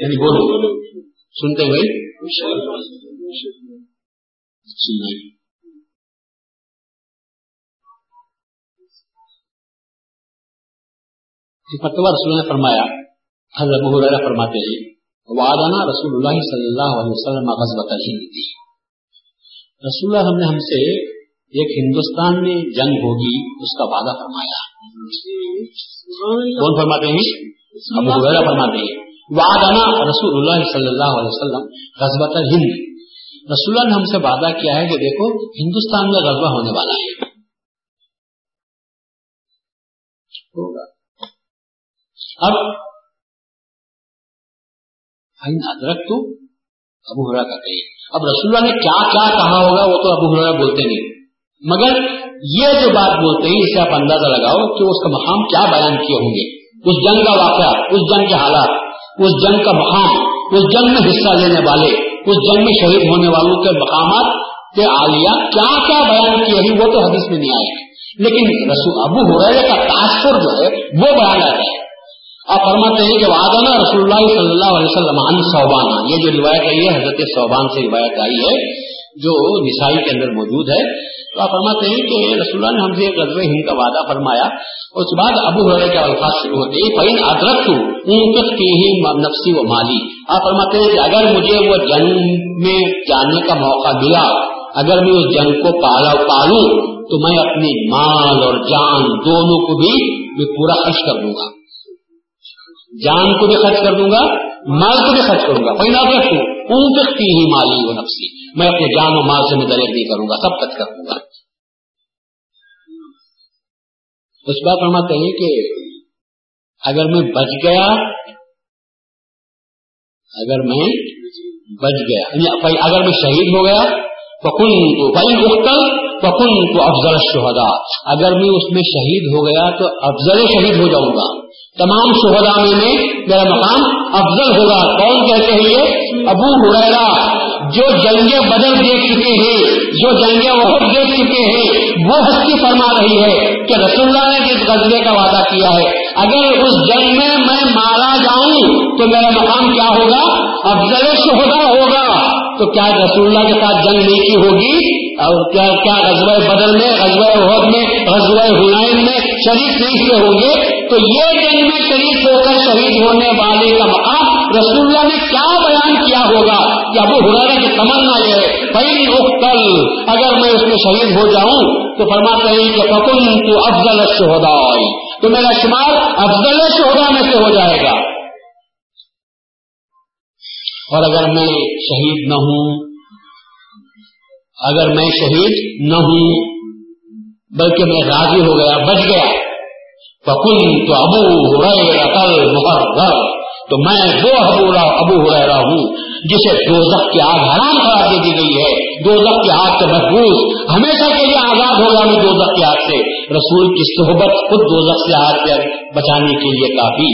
یعنی بولو سنتے ہوئے سننا. فتویٰ رسول نے فرمایا, حضرت ابو ہریرہ فرماتے ہیں وعدنا رسول اللہ صلی اللہ علیہ وسلم غزوۃ الہند, رسول اللہ ہم نے ہم سے ایک ہندوستان میں جنگ ہوگی اس کا وعدہ فرمایا. کون فرماتے ہیں؟ ابو ہریرہ فرماتے ہیں وعدنا رسول اللہ صلی اللہ علیہ وسلم غزوۃ الہند, رسول اللہ نے ہم سے وعدہ کیا ہے کہ دیکھو ہندوستان میں غزوہ ہونے والا ہے. اب ہند ادرک تو ابو ہریرہ کہتے ہیں. اب رسول اللہ نے کیا کیا کہا ہوگا وہ تو ابو ہریرہ بولتے نہیں, مگر یہ جو بات بولتے ہیں اسے آپ اندازہ لگاؤ کہ اس کا مقام کیا بیان کیے ہوں گے, اس جنگ کا واقعہ, اس جنگ کے حالات, اس جنگ کا مقام, اس جنگ میں حصہ لینے والے, اس جنگ میں شہید ہونے والوں کے مقامات کے عالیہ کیا کیا بیان کیے ہیں وہ تو حدیث میں نہیں آئے گا, لیکن رسول ابو ہریرہ کا تاثر جو ہے وہ بیان آ رہا ہے. آپ فرماتے ہیں کہ وعدنا رسول اللہ صلی اللہ علیہ وسلم عن ثوبان, یہ جو روایت آئی ہے حضرت ثوبان سے روایت آئی ہے جو نسائی کے اندر موجود ہے. تو آپ فرماتے ہیں کہ رسول اللہ نے ہم سے غزوہ ہند کا وعدہ فرمایا, اس کے بعد ابو ہریرہ کے الفاظ شروع ہوتے ہیں فإن أدركت أنفقت نفسي ومالي. آپ فرماتے ہیں کہ اگر مجھے وہ جنگ میں جانے کا موقع ملا, اگر میں اس جنگ کو پالوں تو میں اپنی مال اور جان دونوں کو بھی میں پورا خرچ کر دوں گا, جان کو بھی خرچ کر دوں گا, مال کو بھی خرچ کروں گا. فإن أدركت أنفقت مالي ونفسي, میں اپنے جان و مال سے متعلق نہیں کروں گا, سب خرچ کر دوں گا. اس بات فرماتے ہیں کہ اگر میں بچ گیا, اگر میں شہید ہو گیا فكنت افضل الشهداء, اگر میں اس میں شہید ہو گیا تو افضل شہید ہو جاؤں گا. تمام شہداء میں میرا مقام افضل ہوگا. کون کہتے ہیں یہ؟ ابو ہریرہ، جو جنگ بدر دیکھ چکے ہیں، جو جنگ احد دیکھ چکے ہیں، وہ ہستی فرما رہی ہے کہ رسول اللہ نے جس غزوے کا وعدہ کیا ہے اگر اس جنگ میں مارا جاؤں تو میرا مقام کیا ہوگا؟ افضل شہداء ہوگا. تو کیا رسول اللہ کے ساتھ جنگ نہیں کی ہوگی؟ اور کیا غزوہ بدر میں، غزوہ احد میں، غزوہ حنین میں شریک نہیں ہوئے ہوں گے؟ تو یہ جنگ میں شریک ہو کر شہید ہونے والے کا مقام رسول اللہ نے کیا بیان کیا ہوگا؟ کہ ابو ہریرہ کی تمنا یہ ہے بھائی اقتل، اگر میں اس میں شہید ہو جاؤں تو فرماتے ہیں کہ فکنت افضل الشہداء، تو میرا شمار افضل شہداء میں سے ہو جائے گا. اور اگر میں شہید نہ ہوں، اگر میں شہید نہ ہوں بلکہ میں راضی ہو گیا، بچ گیا، فَقُلْتُ أَبُو هُرَيْرَةَ الْمُحَرَّرَ، تو میں وہ ابو ہریرہ ہوں جسے دوزخ کی آگ حرام قرار دے دی گئی ہے، دوزخ کی آگ سے محفوظ، ہمیشہ کے لیے آزاد ہو گیا میں دوزخ کی آگ سے. رسول کی صحبت خود دوزخ سے آگ سے بچانے کے لیے کافی،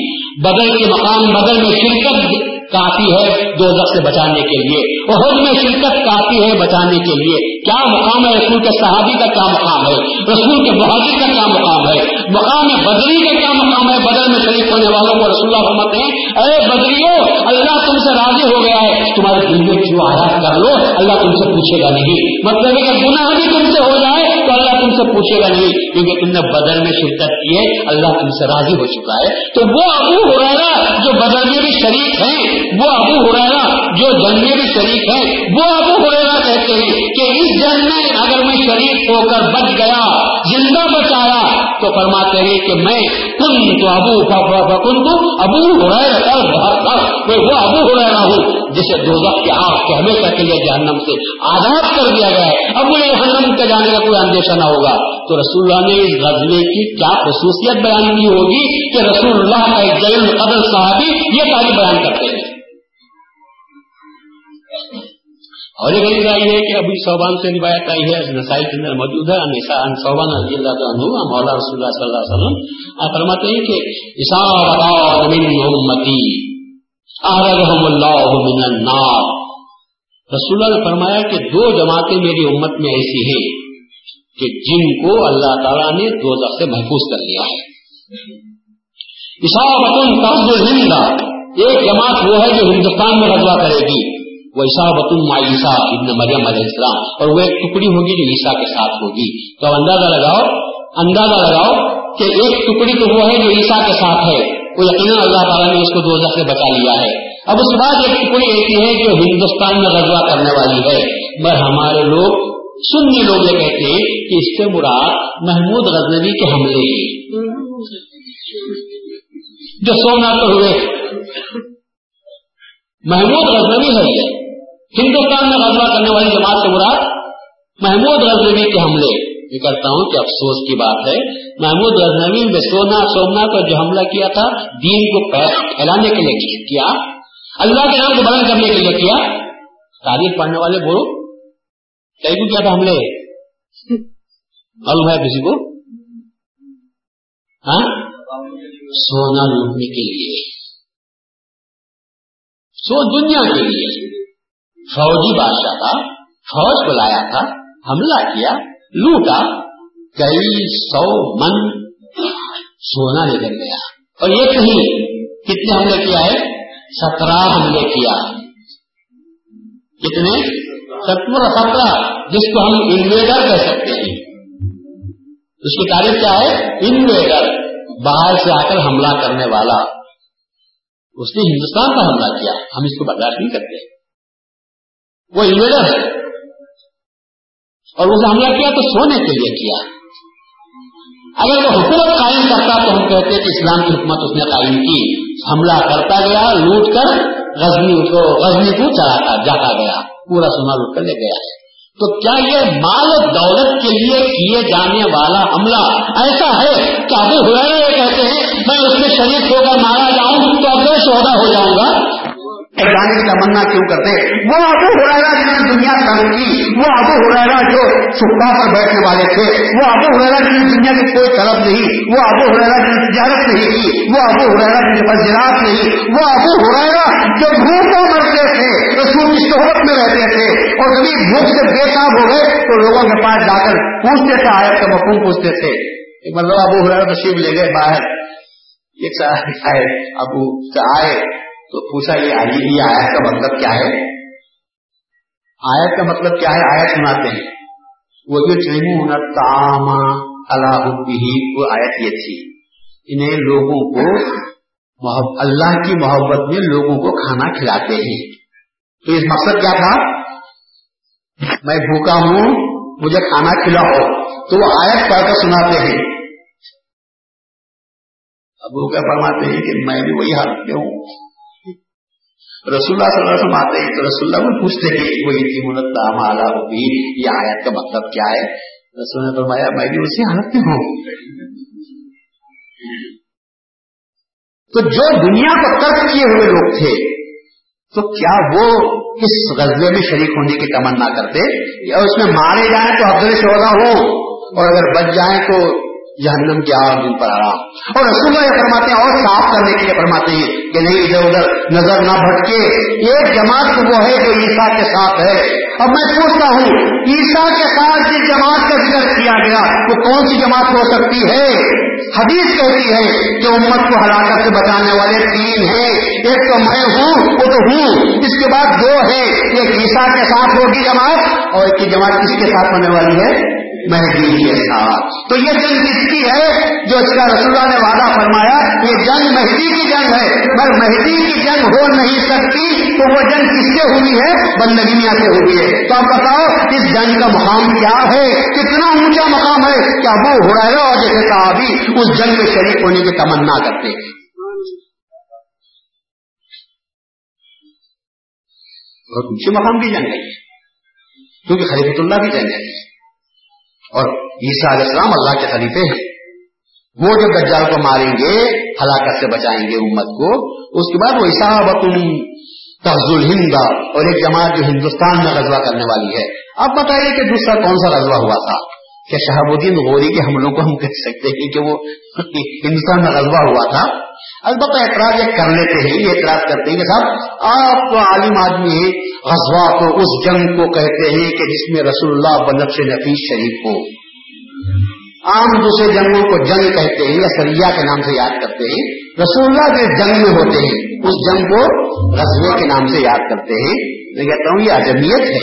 بدر کے مقام بدر میں شرکت کافی ہے دوزخ سے بچانے کے لیے، احد میں شرکت کافی ہے بچانے کے لیے. کیا مقام ہے رسول کے صحابی کا، کیا مقام ہے رسول کے مہاجر کا، کیا مقام ہے مقام بدری کا، کیا مقام ہے بدر میں شریک ہونے والوں کو. رسول اللہ فرماتے ہیں اے بدریوں، اللہ تم سے راضی ہو گیا ہے، تمہارے دل میں جو آیا کر لو، اللہ تم سے پوچھے گا نہیں. مطلب ہے کہ گناہ بھی تم سے ہو جائے تو اللہ تم سے پوچھے گا نہیں، کیونکہ تم نے بدر میں شرکت کی ہے، اللہ تم سے راضی ہو چکا ہے. تو وہ ابو ہریرہ جو بدر میں بھی شریک ہیں، وہ ابو ہریرہ جو جنگ میں بھی شریک ہے، وہ ابو ہریرہ کہتے ہیں کہ اس جنگ میں اگر میں شریک ہو کر بچ گیا، زندہ بچایا، تو فرماتے ہیں کہ میں ابو ہریرہ، وہ ابو ہریرہ ہوں جسے دوزخ کے آگ سے ہمیشہ کے لیے جہنم سے آزاد کر دیا گیا ہے، اب وہ جہنم کے جانے کا کوئی اندیشہ نہ ہوگا. تو رسول اللہ نے اس غزوے کی کیا خصوصیت بیان کی ہوگی کہ رسول اللہ کا ایک جلیل القدر صحابی یہ تعریف بیان کرتے ہیں. اور یہ غریب رائی ہے کہ ابو صوبان سے روایت آئی ہے، نسائی کے اندر موجود ہے، ان صوبان رضی اللہ عنہ مولا رسول اللہ صلی اللہ علیہ وسلم فرماتے ہیں کہ اصابۃ من امتی اعاذہم اللہ من النار. رسول اللہ نے فرمایا کہ دو جماعتیں میری امت میں ایسی ہیں کہ جن کو اللہ تعالیٰ نے دوزخ سے محفوظ کر لیا ہے. اصابۃ تغزو الہند، ایک جماعت وہ ہے جو ہندوستان میں غزوہ کرے گی، وہ اصابۃ مع عیسیٰ ابن مریم علیہ السلام، اور وہ ایک ٹکڑی ہوگی جو عیسیٰ کے ساتھ ہوگی. تو اندازہ لگاؤ کہ ایک ٹکڑی تو وہ ہے جو عیسیٰ کے ساتھ ہے، وہ یقیناً اللہ تعالیٰ نے اس کو دوزخ سے بچا لیا ہے. اب اس بعد ایک ٹکڑی ایسی ہے جو ہندوستان میں غزوہ کرنے والی ہے، مگر ہمارے لوگ سنی لوگ یہ کہتے ہیں کہ اس سے مراد محمود غزنوی کے حملے جو سونا پر ہوئے. محمود غزنوی ہے یہ ہندوستان میں غزوہ کرنے والی جماعت سے مراد محمود غزنوی کے حملے. یہ کہتا ہوں کہ افسوس کی بات ہے، محمود غزنوی نے سونا پر جو حملہ کیا تھا دین کو پھیلانے کے لیے کیا، اللہ کے نام کو بلند کرنے کے لیے کیا. تاریخ پڑھنے والے بولو کیوں کیا تھا حملے، معلوم ہے کسی کو؟ ہاں، سونا لوٹنے کے لیے، سو دنیا کے لیے. فوجی بادشاہ تھا، فوج کو لایا تھا، حملہ کیا، لوٹا، کئی سو من سونا لے کر گیا. اور یہ کہیں کتنے حملے کیا ہے؟ 17 حملے کیا. کتنے؟ 17. جس کو ہم انویڈر کہہ سکتے ہیں، اس کی تعریف کیا ہے؟ انویڈر، باہر سے آ کر حملہ کرنے والا. اس نے ہندوستان پر حملہ کیا، ہم اس کو برداشت نہیں کرتے، وہ انویڈر ہے. اور اس نے حملہ کیا تو سونے کے لیے کیا. اگر وہ حکومت قائم کرتا تو ہم کہتے کہ اسلام کی حکومت اس نے قائم کی. حملہ کرتا گیا، لوٹ کر غزنی کو چلاتا جاتا گیا، پورا سونا لوٹ کر لے گیا. تو کیا یہ مال و دولت کے لیے کیے جانے والا حملہ ایسا ہے کہ ابو ہریرہ یہ کہتے ہیں میں اس میں شریک ہو کر مارا جاؤں تو افضل شہداء ہو جاؤں گا؟ جانے کی تمنا کیوں کرتے؟ وہ ابو ہریرہ جنہوں نے دنیا سمجھی، وہ ابو ہریرہ جو صحبہ پر بیٹھنے والے تھے، وہ ابو ہریرہ جنہوں نے دنیا کی کوئی طلب نہیں، وہ ابو ہریرہ جنہوں نے تجارت نہیں کی، وہ ابو ہریرہ جن کے پاس زراعت نہیں، وہ ابو ہریرہ جو بھوکوں مرتے تھے، رسول کی صحبت میں رہتے تھے، اور کبھی بھوک سے بےتاب ہو گئے تو لوگوں کے پاس جا کر پوچھتے تھے، آیت کا مفہوم پوچھتے تھے۔ ایک مرتبہ ابو ہریرہ تشریف لے گئے باہر، ایک صحابی آئے، ابو سے آئے تو پوچھا یہ آیت کا مطلب کیا ہے؟ آیت کا مطلب کیا ہے؟ آیت سناتے ہیں، وہ جو چیمون تاما اللہ بھی، وہ آیت یہ تھی، انہیں لوگوں کو اللہ کی محبت میں لوگوں کو کھانا کھلاتے ہیں۔ تو اس مقصد کیا تھا؟ میں بھوکا ہوں، مجھے کھانا کھلاؤ، تو وہ آیت پڑھ کر سناتے ہیں۔ ابو کیا فرماتے ہیں کہ میں بھی وہی حالت میں ہوں۔ رسول اللہ صلی اللہ علیہ وسلم آتے ہیں تو رسول اللہ کو پوچھتے ہیں وہ ہوگی، یہ آیت کا مطلب کیا ہے؟ رسول نے فرمایا میں بھی اسی حالت میں ہوں۔ تو جو دنیا کو ترک کیے ہوئے لوگ تھے، تو کیا وہ اس غزوے میں شریک ہونے کی تمنا کرتے؟ یا اس میں مارے جائیں تو حفظ شہداء ہو، اور اگر بچ جائیں تو جہنم کی آگ ان پر آرام۔ اور رسول اللہ یہ فرماتے ہیں، اور صاف کرنے کے لیے فرماتے ہیں کہ نہیں، ادھر ادھر نظر نہ بھٹکے، ایک جماعت وہ ہے جو عیسیٰ کے ساتھ ہے۔ اب میں پوچھتا ہوں، عیسیٰ کے ساتھ جس جماعت کا ذکر کیا گیا وہ کون سی جماعت ہو سکتی ہے؟ حدیث کہتی ہے کہ امت کو ہلاکت سے بچانے والے تین ہیں، ایک تو میں ہوں، وہ تو ہوں، اس کے بعد دو ہیں، ایک عیسیٰ کے ساتھ ہوگی جماعت، اور ایک کی جماعت کس کے ساتھ ہونے والی ہے؟ مہدی کے ساتھ۔ تو یہ جنگ کس کی ہے جو اس کا رسول اللہ نے وعدہ فرمایا؟ یہ جنگ مہدی کی جنگ ہے، پر مہدی کی جنگ ہو نہیں سکتی۔ تو وہ جنگ کس سے ہوئی ہے؟ بندگیاں سے ہوئی ہے۔ تو آپ بتاؤ اس جنگ کا مقام کیا ہے؟ کتنا اونچا مقام ہے کہ ابو ہریرہ جیسے صحابی اس جنگ میں شریک ہونے کی تمنا کرتے ہیں۔ اور اونچے مقام کی جنگ ہے، کیونکہ خلیفۃ اللہ کی جنگ ہے، اور عیسیٰ علیہ السلام اللہ کے خلیفے ہیں۔ وہ جب دجال کو ماریں گے، ہلاکت سے بچائیں گے امت کو، اس کے بعد وہ اصحابۃ الہند، اور ایک جماعت جو ہندوستان میں غزوہ کرنے والی ہے۔ آپ بتائیے کہ دوسرا کون سا غزوہ ہوا تھا؟ کیا شہابالدین غوری کے حملوں کو ہم کہہ سکتے ہیں کہ وہ ہندوستان میں غزوہ ہوا تھا؟ البتہ اعتراض یہ کر لیتے ہیں، یہ اعتراض کرتے ہیں کہ صاحب آپ تو عالم آدمی ہیں، غزوہ کو اس جنگ کو کہتے ہیں کہ جس میں رسول اللہ بنفس نفیس شریف ہو، عام دوسرے جنگوں کو جنگ کہتے ہیں یا سریا کے نام سے یاد کرتے ہیں، رسول اللہ جس جنگ میں ہوتے ہیں اس جنگ کو غزوہ کے نام سے یاد کرتے ہیں۔ میں کہتا ہوں یہ عجمیت ہے،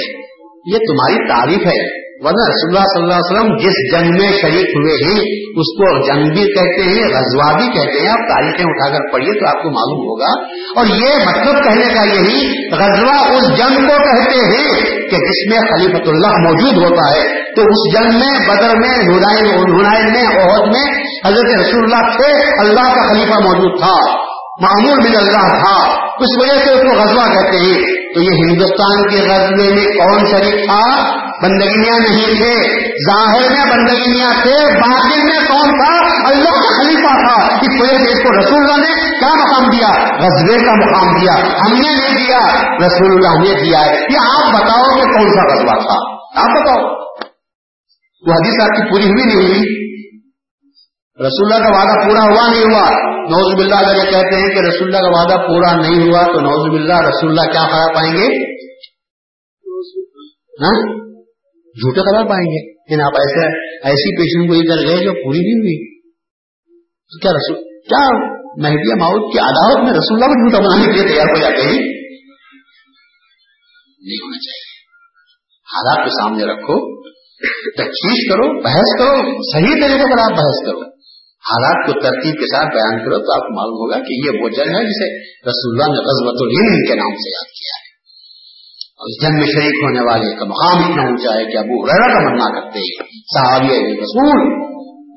یہ تمہاری تعریف ہے، ورنہ رسول اللہ صلی اللہ علیہ وسلم جس جنگ میں شریک ہوئے ہیں اس کو جنگ بھی کہتے ہیں، غزوہ بھی کہتے ہیں۔ آپ تاریخیں اٹھا کر پڑھیے تو آپ کو معلوم ہوگا، اور یہ مطلب کہنے کا یہی غزوہ اس جنگ کو کہتے ہیں کہ جس میں خلیفۃ اللہ موجود ہوتا ہے۔ تو اس جنگ میں بدر میں، حنین میں، احد میں حضرت رسول اللہ تھے، اللہ کا خلیفہ موجود تھا، معمول بن اللہ تھا، اس وجہ سے اس کو غزوہ کہتے ہیں۔ تو یہ ہندوستان کے غزوے میں کون شریک تھا؟ بندگیاں نہیں تھے، ظاہر میں بندگیاں تھے، باطن میں کون تھا؟ اللہ کا خلیفہ تھا۔ اس وجہ سے اس کو رسول اللہ نے کیا مقام دیا؟ غزوے کا مقام دیا۔ ہم نے نہیں دیا، رسول اللہ نے دیا ہے۔ یہ آپ بتاؤ کہ کون سا غزوہ تھا؟ آپ بتاؤ، وہ حدیث آپ کی پوری ہوئی نہیں ہوئی؟ رسول اللہ کا وعدہ پورا ہوا نہیں ہوا؟ نعوذ باللہ، اگر یہ کہتے ہیں کہ رسول اللہ کا وعدہ پورا نہیں ہوا تو نعوذ باللہ رسول اللہ کیا قرار پائیں گے؟ جھوٹے قرار پائیں گے۔ لیکن آپ ایسی پیشن گوئی کر گئے جو پوری نہیں ہوئی۔ تو کیا مہدی موعود کی عداوت میں رسول اللہ کو جھوٹا بنانے کے لیے تیار ہو جاتے ہیں؟ نہیں ہونا چاہیے۔ حالات کے سامنے رکھو، تحقیق کرو، بحث کرو، صحیح طریقے پر آپ بحث کرو، حالات کو ترتیب کے ساتھ بیان کرو تو آپ کو معلوم ہوگا کہ یہ وہ جنگ ہے جسے رسول اللہ نے غزوۃ الہند کے نام سے یاد کیا ہے۔ اور اس جنگ میں شریک ہونے والے کا مقام اتنا اونچا ہے کہ ابو ہریرہ کا منع کرتے ہیں، صحابی رسول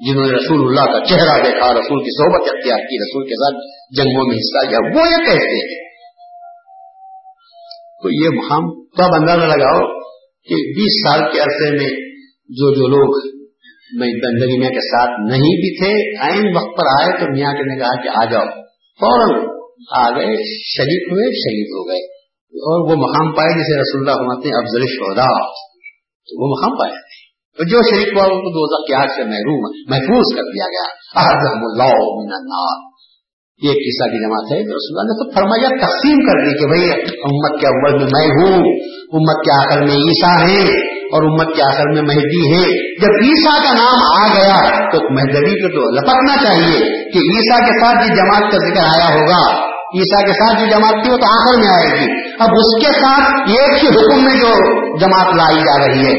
جنہوں نے رسول اللہ کا چہرہ دیکھا، رسول کی صحبت اختیار کی، رسول کے ساتھ جنگوں میں حصہ لیا، وہ یہ کہتے ہیں۔ تو یہ مقام تو آپ اندازہ لگاؤ کہ 20 سال کے عرصے میں جو لوگ بندگی میاں کے ساتھ نہیں بھی تھے، عین وقت پر آئے تو میاں نے کہا کہ آ جاؤ، فوراً آ گئے, شہید ہوئے, شہید ہو گئے, اور وہ مقام پائے جسے رسول اللہ فرماتے ہیں افضل شہداء, تو وہ مقام پایا, اور جو شریک ہوا ان کو دوزخ کی آگ سے محروم محفوظ کر دیا گیا. اعاذهم اللہ من النار. یہ ایک حصہ کی جماعت ہے کہ رسول اللہ نے تو فرمایا تقسیم کر دی کہ بھئی امت کے اول میں میں ہوں, امت کے آخر میں عیسیٰ ہے, اور امت کے آخر میں مہدی ہے. جب عیسیٰ کا نام آ گیا تو مہدی کو تو لپکنا چاہیے کہ عیسیٰ کے ساتھ یہ جماعت کا ذکر آیا ہوگا, عیسیٰ کے ساتھ جو جماعت تھی وہ تو آخر میں آئے گی. اب اس کے ساتھ ایک ہی حکم میں جو جماعت لائی جا رہی ہے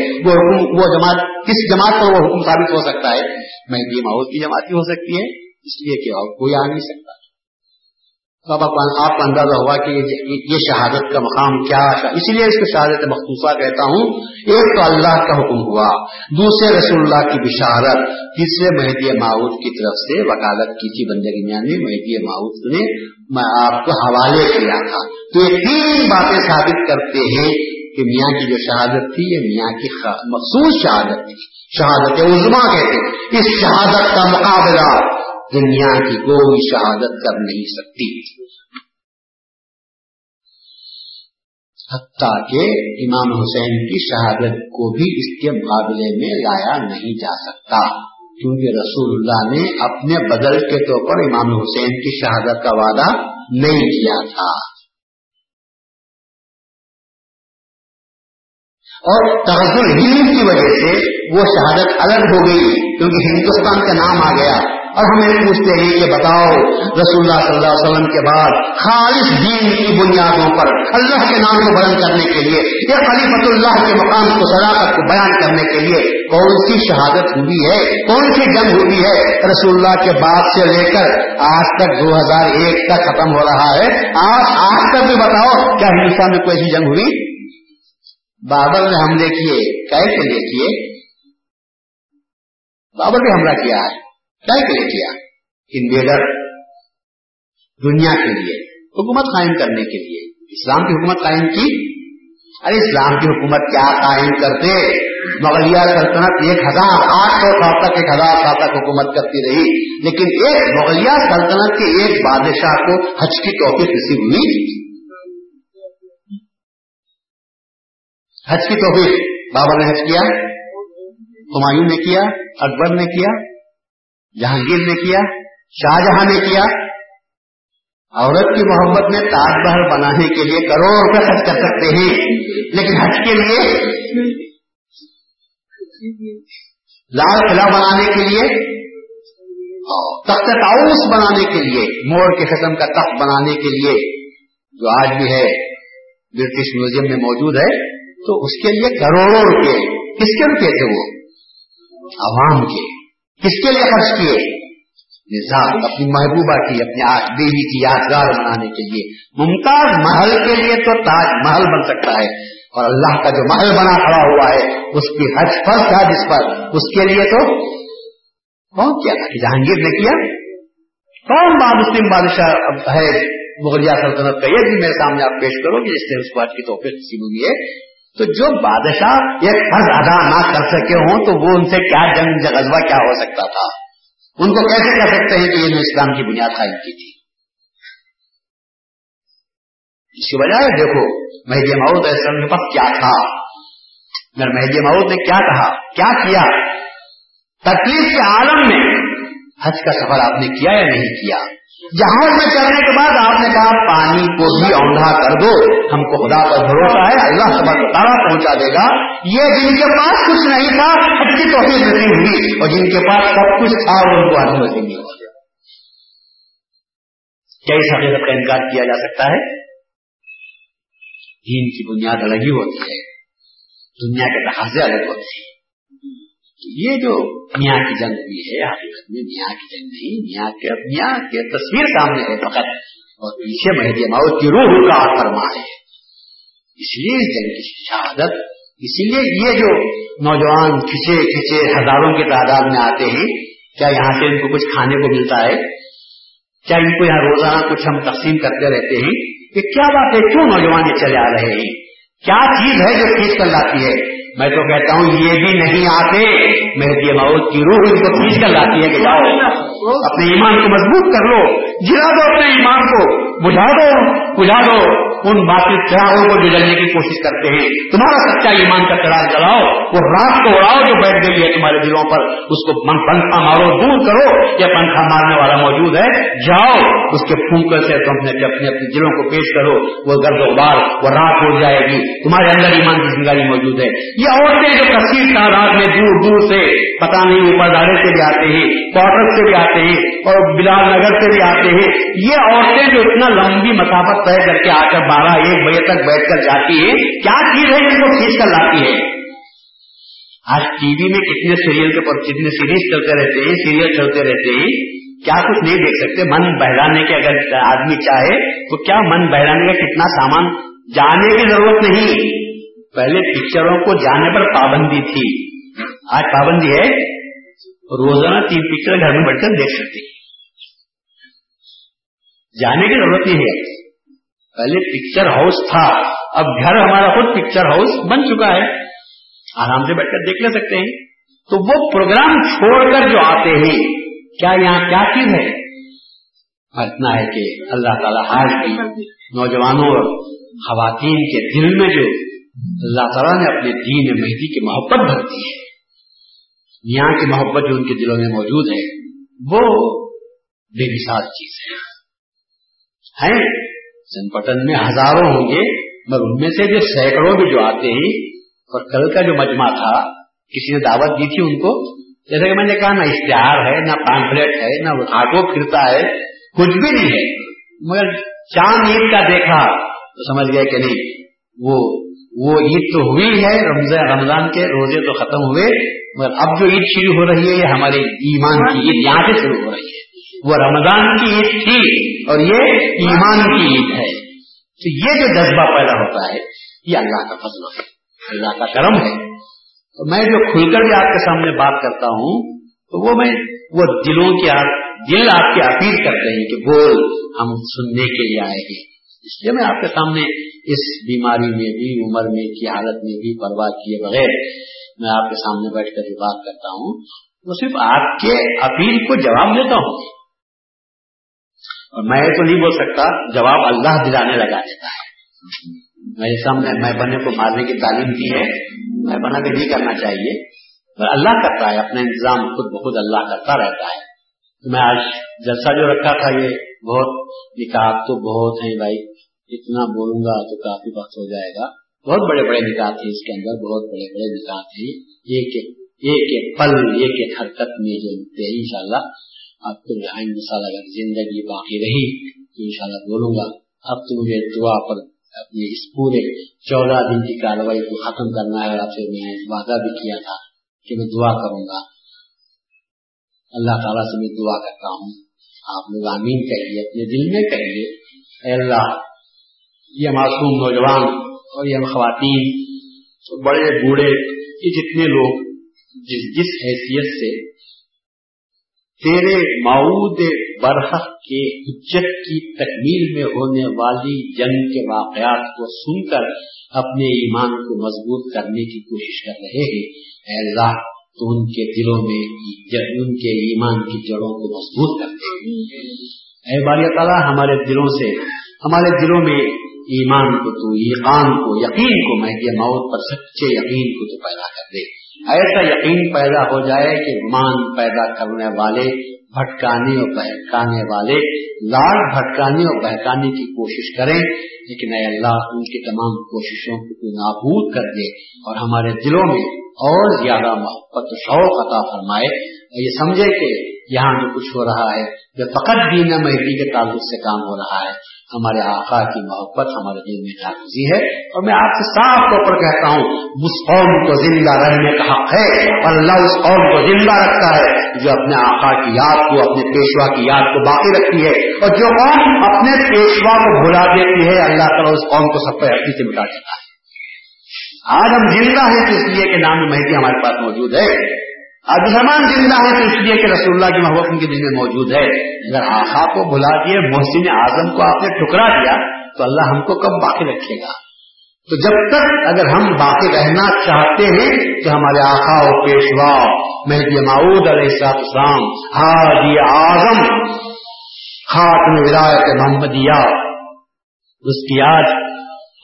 وہ جماعت کس جماعت پر وہ حکم ثابت ہو سکتا ہے؟ مہدی موعود کی جماعت بھی ہو سکتی ہے, اس لیے کہ اور کوئی آ نہیں سکتا. اب آپ کو اندازہ ہوا کہ یہ شہادت کا مقام کیا, اس لیے اس کو شہادت مخصوصہ کہتا ہوں. ایک تو اللہ کا حکم ہوا, دوسرے رسول اللہ کی بشارت, تیسرے مہدی موعود کی طرف سے وکالت کی تھی بندے کی میاں نے, مہدی موعود نے میں آپ کو حوالے کیا تھا. تو یہ تین باتیں ثابت کرتے ہیں کہ میاں کی جو شہادت تھی یہ میاں کی مخصوص شہادت تھی, شہادت عظما کہتے. اس شہادت کا مقابلہ دنیا کی کوئی شہادت کر نہیں سکتی, حتیٰ کہ امام حسین کی شہادت کو بھی اس کے مقابلے میں لایا نہیں جا سکتا, کیونکہ رسول اللہ نے اپنے بدل کے طور پر امام حسین کی شہادت کا وعدہ نہیں کیا تھا. اور غزوہ ہند کی وجہ سے وہ شہادت الگ ہو گئی, کیونکہ ہندوستان کا نام آ گیا. اب ہمیں پوچھتے ہیں کہ بتاؤ رسول اللہ صلی اللہ علیہ وسلم کے بعد خالص دین کی بنیادوں پر اللہ کے نام کو بلند کرنے کے لیے, یا خلیفۃ اللہ کے مقام کو صداقت کو بیان کرنے کے لیے کون سی شہادت ہوئی ہے, کون سی جنگ ہوئی ہے؟ رسول اللہ کے بعد سے لے کر آج تک 2001 تک ختم ہو رہا ہے, آج تک بھی بتاؤ کیا ہندوستان میں کوئی ایسی جنگ ہوئی؟ بابر نے حملے کیے, کیسے لے کیے؟ بابر نے حملہ کیا ہے, لے کیا انویڈر دنیا کے لیے, حکومت قائم کرنے کے لیے. اسلام کی حکومت قائم کی؟ ارے اسلام کی حکومت کیا قائم کرتے, مغلیہ سلطنت 1800 سال تک 1000 سال تک حکومت کرتی رہی, لیکن ایک مغلیہ سلطنت کے ایک بادشاہ کو حج کی توفیق نصیب ہوئی. حج کی توفیق بابر نے حج کیا, ہمایوں نے کیا, اکبر نے کیا, جہانگیر نے کیا, شاہجہاں نے کیا. عورت کی محبت میں تاج محل بنانے کے لیے کروڑوں روپے خرچ کر سکتے ہیں, لیکن حج کے لیے, لال قلعہ بنانے کے لیے, تخت طاؤس بنانے کے لیے, مور کے قسم کا تخت بنانے کے لیے جو آج بھی ہے برٹش میوزیم میں موجود ہے, تو اس کے لیے کروڑوں روپے. کس کے روپے تھے؟ وہ عوام کے. کس کے لیے خرچ کیے؟ نظام اپنی محبوبہ کی, اپنی بیوی کی یادگار بنانے کے لیے. ممتاز محل کے لیے تو تاج محل بن سکتا ہے, اور اللہ کا جو محل بنا کھڑا ہوا ہے اس کی حج فرض تھا جس پر, اس کے لیے تو کون کیا تھا؟ جہانگیر نے کیا؟ کون مسلم بادشاہ ہے مغلیہ سلطنت کا؟ یہ بھی میرے سامنے آپ پیش کرو گے جس نے اس بات کی توفیق نصیب ہوئی ہے. تو جو بادشاہ ایک فرض ادا نہ کر سکے ہوں تو وہ ان سے کیا جنگ غزوہ کیا ہو سکتا تھا؟ ان کو کیسے کہہ سکتے ہیں کہ یہ اسلام کی بنیاد قائم کی تھی؟ اس کی بجائے دیکھو مہدی موعود علیہ السلام کے پاس کیا تھا, اگر مہدی موعود نے کیا کہا, کیا کیا. تکلیف کے عالم میں حج کا سفر آپ نے کیا یا نہیں کیا؟ جہاز میں چلنے کے بعد آپ نے کہا پانی کو بھی اوندھا کر دو, ہم کو خدا پر بھروسہ ہے اللہ تبارک و تعالیٰ پہنچا دے گا. یہ جن کے پاس کچھ نہیں تھا حج کی توفیق نصیب ہوئی, اور جن کے پاس سب کچھ تھا ان کو حج نصیب نہیں ہوا. کیا اس حقیقت کا انکار کیا جا سکتا ہے؟ دین کی بنیاد الگ ہی ہوتی ہے, دنیا کے تقاضے الگ ہوتے ہیں. یہ جو میاں کی جنگ بھی ہے حقیقت میں میاں کی جنگ نہیں, میاں کی تصویر سامنے ہے فقط, اور پیچھے مہدی موعود کی روح کا فرما ہے. اس لیے اس جنگ کی شہادت, اسی لیے یہ جو نوجوان کھچے ہزاروں کی تعداد میں آتے ہیں, کیا یہاں سے ان کو کچھ کھانے کو ملتا ہے؟ کیا ان کو یہاں روزانہ کچھ ہم تقسیم کرتے رہتے ہیں؟ یہ کیا بات ہے, کیوں نوجوان یہ چلے آ رہے ہیں؟ کیا چیز ہے جو کھینچ کر لاتی ہے؟ میں تو کہتا ہوں یہ بھی نہیں آتے, مہدی موعود کی روح ان کو کھینچ کر لاتی ہے کہ جاؤ اپنے ایمان کو مضبوط کر لو, گرا دو اپنے ایمان کو, بجھا دو ان باطل چراغوں کو جو جلنے کی کوشش کرتے ہیں. تمہارا سچا ایمان کا چراغ جلاؤ, وہ رات کو اڑاؤ جو بیٹھ گئی ہے تمہارے دلوں پر, اس کو پنکھا مارو, دور کرو. یہ پنکھا مارنے والا موجود ہے, جاؤ اس کے پھونکر سے تم نے اپنے اپنے دلوں کو پیش کرو, وہ گرد و غبار وہ رات ہو جائے گی. تمہارے اندر ایمان کی زندگی موجود ہے. یہ عورتیں جو کثیر تعداد میں دور دور سے, پتہ نہیں اوپر دارے سے بھی آتے ہیں, کوارٹر سے بھی آتے ہیں اور بلال نگر سے بھی آتے ہیں, یہ عورتیں جو اتنا لمبی مسافت طے کر کے آ کر 12-1 بجے تک بیٹھ کر جاتی ہے, کیا چیز ہے جس کو کھینچ کر لاتی ہے؟ آج ٹی وی میں کتنے سیریل کے پر کتنے سیریز چلتے رہتے ہیں, سیریل چلتے رہتے ہیں, کیا کچھ نہیں دیکھ سکتے؟ من بہلانے کے اگر آدمی چاہے تو کیا من بہلانے کا کتنا سامان, جانے کی ضرورت نہیں. پہلے پکچروں کو جانے پر پابندی تھی, آج پابندی ہے, روزانہ 3 پکچر گھر میں بیٹھ کر دیکھ سکتے ہیں, جانے کی ضرورت نہیں ہے. پہلے پکچر ہاؤس تھا, اب گھر ہمارا خود پکچر ہاؤس بن چکا ہے, آرام سے بیٹھ کر دیکھ لے سکتے ہیں. تو وہ پروگرام چھوڑ کر جو آتے ہیں, کیا یہاں کیا چیز ہے؟ اتنا ہے کہ اللہ تعالیٰ آج کی نوجوانوں اور خواتین کے دل میں جو اللہ تعالیٰ نے اپنے دین مہدی کی محبت بھر دی ہے, یہاں کی محبت جو ان کے دلوں میں موجود ہے, وہ بے مثال چیز ہے. چند پٹن میں ہزاروں ہوں گے, مگر ان میں سے جو سینکڑوں بھی جو آتے ہیں, اور کل کا جو مجمع تھا کسی نے دعوت دی تھی ان کو, جیسا کہ میں نے کہا نہ اشتہار ہے, نہ پامفلیٹ ہے, نہ آٹو پھرتا ہے, کچھ بھی نہیں ہے, مگر چاند عید کا دیکھا تو سمجھ گیا کہ نہیں, وہ عید تو ہوئی ہے, رمضان کے روزے تو ختم ہوئے, مگر اب جو عید شروع ہو رہی ہے یہ ہمارے ایمان کی عید یہاں سے شروع ہو رہی ہے. وہ رمضان کی عید تھی اور یہ ایمان کی عید ہے. تو یہ جو جذبہ پیدا ہوتا ہے, یہ اللہ کا فضل ہے, اللہ کا کرم ہے. تو میں جو کھل کر بھی آپ کے سامنے بات کرتا ہوں تو وہ میں وہ دلوں کے دل آپ کی اپیل کرتے ہیں کہ بول, ہم سننے کے لیے آئے ہیں. اس لیے میں آپ کے سامنے اس بیماری میں بھی, عمر میں کی حالت میں بھی پرواہ کیے بغیر میں آپ کے سامنے بیٹھ کر جو بات کرتا ہوں, وہ صرف آپ کے اپیل کو جواب دیتا ہوں, اور میں تو نہیں بول سکتا, جواب اللہ دلانے لگا دیتا ہے. میرے سامنے میں بنے کو مارنے کی تعلیم دی ہے, میں بنا بھی نہیں کرنا چاہیے, اور اللہ کرتا ہے اپنا انتظام, خود بخود اللہ کرتا رہتا ہے. تو میں آج جلسہ جو رکھا تھا, یہ بہت نکات تو بہت ہیں بھائی, اتنا بولوں گا تو کافی وقت ہو جائے گا. بہت بڑے بڑے نکات ہیں اس کے اندر, بہت بڑے بڑے نکات ہیں, ایک پل ایک حرکت میں جلتے ہیں. انشاءاللہ آپ کو آئین مثال اگر زندگی باقی رہی تو انشاءاللہ بولوں گا. اب تو مجھے دعا پر اپنے اس پورے 14 دن کی کاروائی کو ختم کرنا ہے, اور آپ سے میں وعدہ بھی کیا تھا کہ میں دعا کروں گا. اللہ تعالیٰ سے میں دعا کرتا ہوں, آپ لوگ آمین کہیے, اپنے دل میں کہیے. اے اللہ, یہ معصوم نوجوان اور یہ خواتین, بڑے بوڑھے, یہ جتنے لوگ جس حیثیت سے تیرے موعود برحق کے حجت کی تکمیل میں ہونے والی جنگ کے واقعات کو سن کر اپنے ایمان کو مضبوط کرنے کی کوشش کر رہے ہیں, اے اللہ تو ان کے دلوں میں ان کے ایمان کی جڑوں کو مضبوط کرتے ہیں. اے باری تعالیٰ, ہمارے دلوں سے, ہمارے دلوں میں ایمان کو, تو ایمان کو, یقین کو, مہدی موعود پر سچے یقین کو تو پیدا کر دے. ایسا یقین پیدا ہو جائے کہ مان پیدا کرنے والے, بھٹکانے اور بہکانے والے, لال بھٹکانے اور بہکانے کی کوشش کریں, لیکن اے اللہ ان کی تمام کوششوں کو نابود کر دے, اور ہمارے دلوں میں اور زیادہ محبت و شوق عطا فرمائے. یہ سمجھے کہ یہاں جو کچھ ہو رہا ہے جو فقط دین مہدی کے تعلق سے کام ہو رہا ہے, ہمارے آقا کی محبت ہمارے دل میں جاگتی ہے. اور میں آپ سے صاف طور پر کہتا ہوں, اس قوم کو زندہ رہنے کا حق ہے, اور اللہ اس قوم کو زندہ رکھتا ہے جو اپنے آقا کی یاد کو, اپنے پیشوا کی یاد کو باقی رکھتی ہے. اور جو قوم اپنے پیشوا کو بھلا دیتی ہے, اللہ تعالیٰ اس قوم کو سب پر ہستی سے مٹا دیتا ہے. آج ہم زندہ ہیں تو اس لیے کہ نام مہدی ہمارے پاس موجود ہے. آج مسلمان زندہ ہے تو اس لیے کہ رسول اللہ کی محبت ان کے دل میں موجود ہے. اگر آقا کو بھلا دیے, محسن اعظم کو آپ نے ٹھکرا دیا, تو اللہ ہم کو کب باقی رکھے گا؟ تو جب تک اگر ہم باقی رہنا چاہتے ہیں تو ہمارے آقا و پیشوا مہدی موعود علیہ السلام, حاجی اعظم, خاتم ولایت محمدیہ, اس کی یاد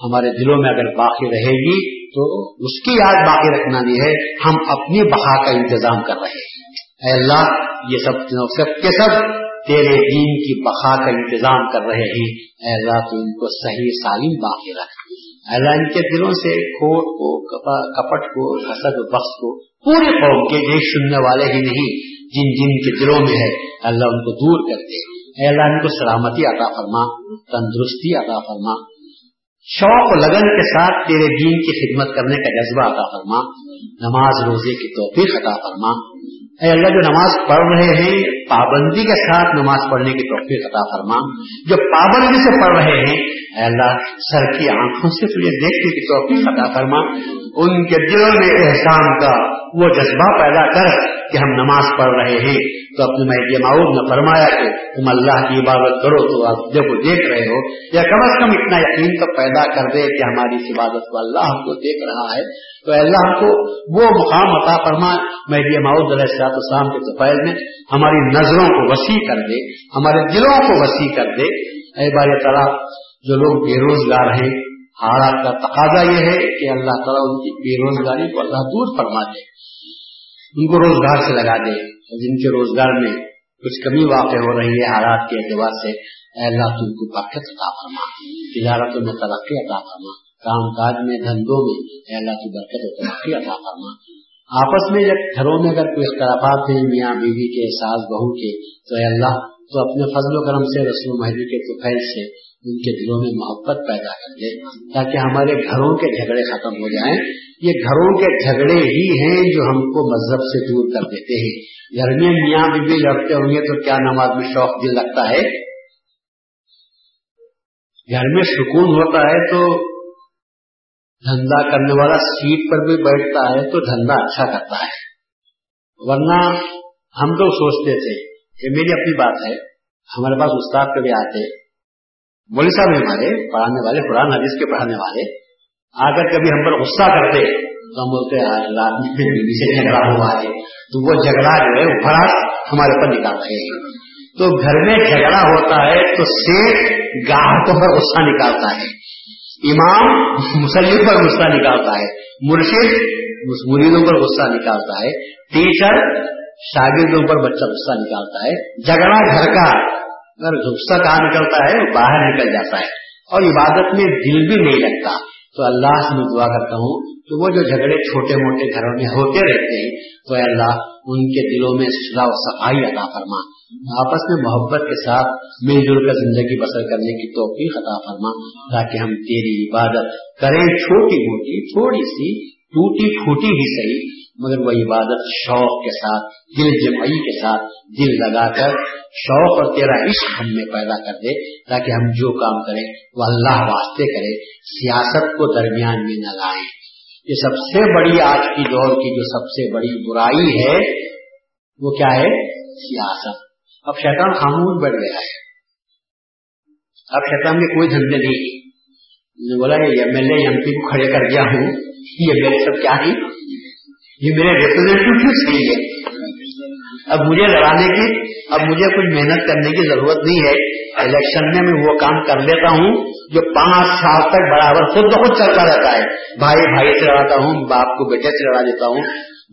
ہمارے دلوں میں اگر باقی رہے گی تو اس کی یاد باقی رکھنا بھی ہے, ہم اپنی بقا کا انتظام کر رہے ہیں. اے اللہ یہ سب کے سب تیرے دین کی بقا کا انتظام کر رہے ہیں, اے اللہ تو ان کو صحیح سالم باقی رکھ, اے اللہ ان کے دلوں سے کھوٹ کو, کپٹ کو, حسد و بغض کو پورے قوم کے یہ سننے والے ہی نہیں جن جن کے دلوں میں ہے اللہ ان کو دور کر دے, اے اللہ ان کو سلامتی عطا فرما, تندرستی عطا فرما, شوق و لگن کے ساتھ تیرے دین کی خدمت کرنے کا جذبہ عطا فرما, نماز روزے کی توفیق عطا فرما, اے اللہ جو نماز پڑھ رہے ہیں پابندی کے ساتھ نماز پڑھنے کی توفیق عطا فرما, جو پابندی سے پڑھ رہے ہیں اے اللہ سر کی آنکھوں سے تجھے دیکھنے کی توفیق عطا فرما, ان کے دلوں میں احسان کا وہ جذبہ پیدا کر کہ ہم نماز پڑھ رہے ہیں تو اپنے مہدی موعود نے فرمایا کہ تم اللہ کی عبادت کرو تو آپ جب وہ دیکھ رہے ہو, یا کم از کم اتنا یقین تو پیدا کر دے کہ ہماری اس عبادت کو اللہ ہم کو دیکھ رہا ہے, تو اللہ ہم کو وہ مقام عطا فرما مہدی موعود علیہ السلام کے طفیل میں, ہماری نظروں کو وسیع کر دے, ہمارے دلوں کو وسیع کر دے. اے باری تعالیٰ جو لوگ بے روزگار ہیں حالات کا تقاضا یہ ہے کہ اللہ تعالیٰ ان کی بے روزگاری کو اللہ دور فرما دے, ان کو روزگار سے لگا دے, جن کے روزگار میں کچھ کمی واقع ہو رہی ہے حالات کے اعتبار سے اے اللہ تم کو برکت عطا فرما, تجارت میں ترقی عطا فرما, کام کاج میں دھندوں میں اے اللہ تو برکت و ترقی عطا فرما. آپس میں جب گھروں میں اگر کوئی اختلافات ہیں میاں بیوی کے, ساس بہو کے, تو اے اللہ تو اپنے فضل و کرم سے رسول مہدی کے طفیل سے ان کے دلوں میں محبت پیدا کر دے تاکہ ہمارے گھروں کے جھگڑے ختم ہو جائیں. یہ گھروں کے جھگڑے ہی ہیں جو ہم کو مذہب سے دور کر دیتے ہیں. گھر میں میاں بیوی لڑتے ہوں گے تو کیا نماز میں شوق دل لگتا ہے, گھر میں سکون ہوتا ہے تو دھندا کرنے والا سیٹ پر بھی بیٹھتا ہے تو دھندا اچھا کرتا ہے, ورنہ ہم لوگ سوچتے تھے کہ میری اپنی بات ہے, ہمارے پاس استاد کبھی آتے مولوی صاحب ہمارے پڑھانے والے قرآن حدیث کے پڑھانے والے آ کر کبھی ہم پر غصہ کرتے تو ہم بولتے آج رات میں بیوی سے جھگڑا ہوا ہے تو وہ جھگڑا جو ہے بھڑاس ہمارے اوپر نکال رہے ہیں. تو گھر میں جھگڑا ہوتا ہے تو سیٹ گاہکوں پر غصہ نکالتا ہے, امام مسلم پر غصہ نکالتا ہے, مرشد مریدوں پر غصہ نکالتا ہے, ٹیچر شاگردوں پر بچہ غصہ نکالتا ہے. جھگڑا گھر کا اگر غصہ کہاں نکلتا ہے باہر نکل جاتا ہے اور عبادت میں دل بھی نہیں لگتا. تو اللہ سے میں دعا کرتا ہوں تو وہ جو جھگڑے چھوٹے موٹے گھروں میں ہوتے رہتے ہیں تو اے اللہ ان کے دلوں میں صلح و صفائی عطا فرما, آپس میں محبت کے ساتھ مل جل کر زندگی بسر کرنے کی توفیق عطا فرما تاکہ ہم تیری عبادت کریں, چھوٹی موٹی تھوڑی سی ٹوٹی پھوٹی بھی صحیح مگر وہ عبادت شوق کے ساتھ دل جمعی کے ساتھ دل لگا کر شوق اور تیرا عشق ہم میں پیدا کر دے تاکہ ہم جو کام کریں وہ اللہ واسطے کریں, سیاست کو درمیان میں نہ لائیں. یہ سب سے بڑی آج کی دور کی جو سب سے بڑی برائی ہے وہ کیا ہے؟ سیاست. اب شیطان خاموش بڑھ گیا ہے, اب شیطان کے کوئی دھندے نہیں, بولا یہ M L A M P کو کھڑے کر دیا ہوں, یہ میرے سب کیا ہے, یہ میرے ریپرزینٹیو نہیں ہے, اب مجھے لڑانے کی, اب مجھے کچھ محنت کرنے کی ضرورت نہیں ہے, الیکشن میں میں وہ کام کر لیتا ہوں جو 5 سال تک برابر خود بخود چلتا رہتا ہے, بھائی بھائی سے لڑاتا ہوں, باپ کو بیٹے سے لڑا دیتا ہوں,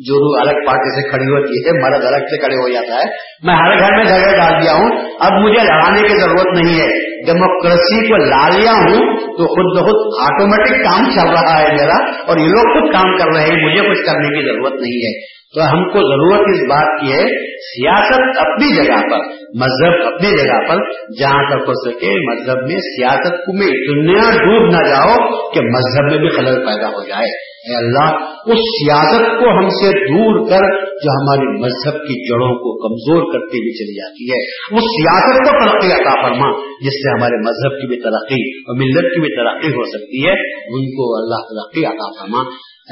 جو الگ پارٹی سے کھڑی ہوتی ہے مرد الگ سے کھڑے ہو جاتا ہے, میں ہر گھر میں جھگڑا ڈال دیا ہوں, اب مجھے لڑانے کی ضرورت نہیں ہے, ڈیموکریسی کو لا لیا ہوں تو خود بخود آٹومیٹک کام چل رہا ہے میرا اور یہ لوگ خود کام کر رہے ہیں, مجھے کچھ کرنے کی ضرورت نہیں ہے. تو ہم کو ضرورت اس بات کی ہے سیاست اپنی جگہ پر, مذہب اپنی جگہ پر, جہاں تک ہو سکے مذہب میں سیاست کو میں دنیا ڈوب نہ جاؤ کہ مذہب میں بھی خلل پیدا ہو جائے. اے اللہ اس سیاست کو ہم سے دور کر جو ہماری مذہب کی جڑوں کو کمزور کرتے ہوئے چلی جاتی ہے, اس سیاست کو ترقی عطا فرما جس سے ہمارے مذہب کی بھی ترقی اور ملت کی بھی ترقی ہو سکتی ہے, ان کو اللہ ترقی عطا فرما.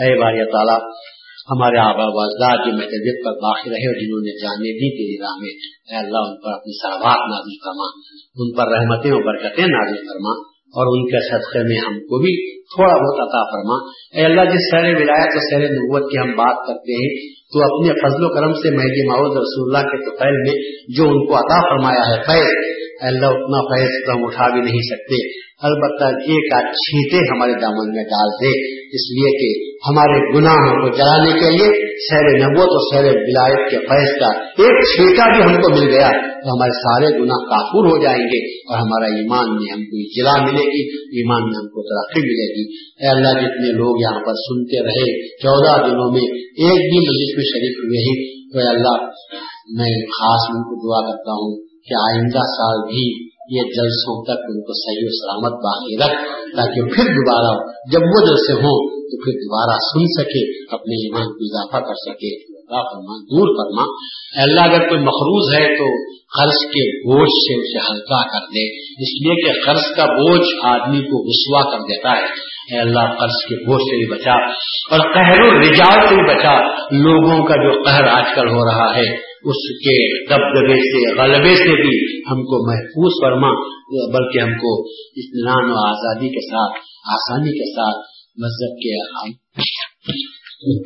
اے باری تعالیٰ ہمارے آبا و اجداد جو مہذب پر باقی رہے اور جنہوں نے جانے دی تیری راہ میں, اے اللہ ان پر اپنی ثروات نازل فرما, ان پر رحمتیں اور برکتیں نازل فرما اور ان کے صدقے میں ہم کو بھی تھوڑا بہت عطا فرما. اے اللہ جس سیر ولایت اور سیر نبوت کی ہم بات کرتے ہیں تو اپنے فضل و کرم سے مہدی موعود رسول اللہ کے طفیل میں جو ان کو عطا فرمایا ہے فیض, اے اللہ اتنا فیض تو ہم اٹھا بھی نہیں سکتے, البتہ یہ کا چھینٹے ہمارے دامن میں ڈال دے، اس لیے کہ ہمارے گناہوں کو جلانے کے لیے سیر نبوت اور سیر ولایت کے فیض کا ایک چھینٹا بھی ہم کو مل گیا تو ہمارے سارے گناہ کافور ہو جائیں گے اور ہمارا ایمان میں ہم کو جلا ملے گی، ایمان میں ہم کو ترقی ملے گی۔ اے اللہ، جتنے لوگ یہاں پر سنتے رہے 14 دنوں میں ایک بھی مجلس میں شریک ہوئے ہی، اے اللہ میں خاص ان کو دعا کرتا ہوں کہ آئندہ سال بھی یہ جلسوں تک ان کو صحیح و سلامت باقی رکھ، تاکہ پھر دوبارہ جب وہ جلسے ہوں تو پھر دوبارہ سن سکے، اپنے ایمان کو اضافہ کر سکے۔ دور فرما اللہ، اگر کوئی مخروض ہے تو قرض کے بوجھ سے اسے ہلکا کر دے، اس لیے کہ قرض کا بوجھ آدمی کو رسوا کر دیتا ہے۔ اے اللہ، قرض کے بوجھ سے بھی بچا اور قہر و رجاء سے بھی بچا۔ لوگوں کا جو قہر آج کل ہو رہا ہے اس کے دبدبے سے، غلبے سے بھی ہم کو محفوظ فرما، بلکہ ہم کو اطمینان و آزادی کے ساتھ، آسانی کے ساتھ مذہب کے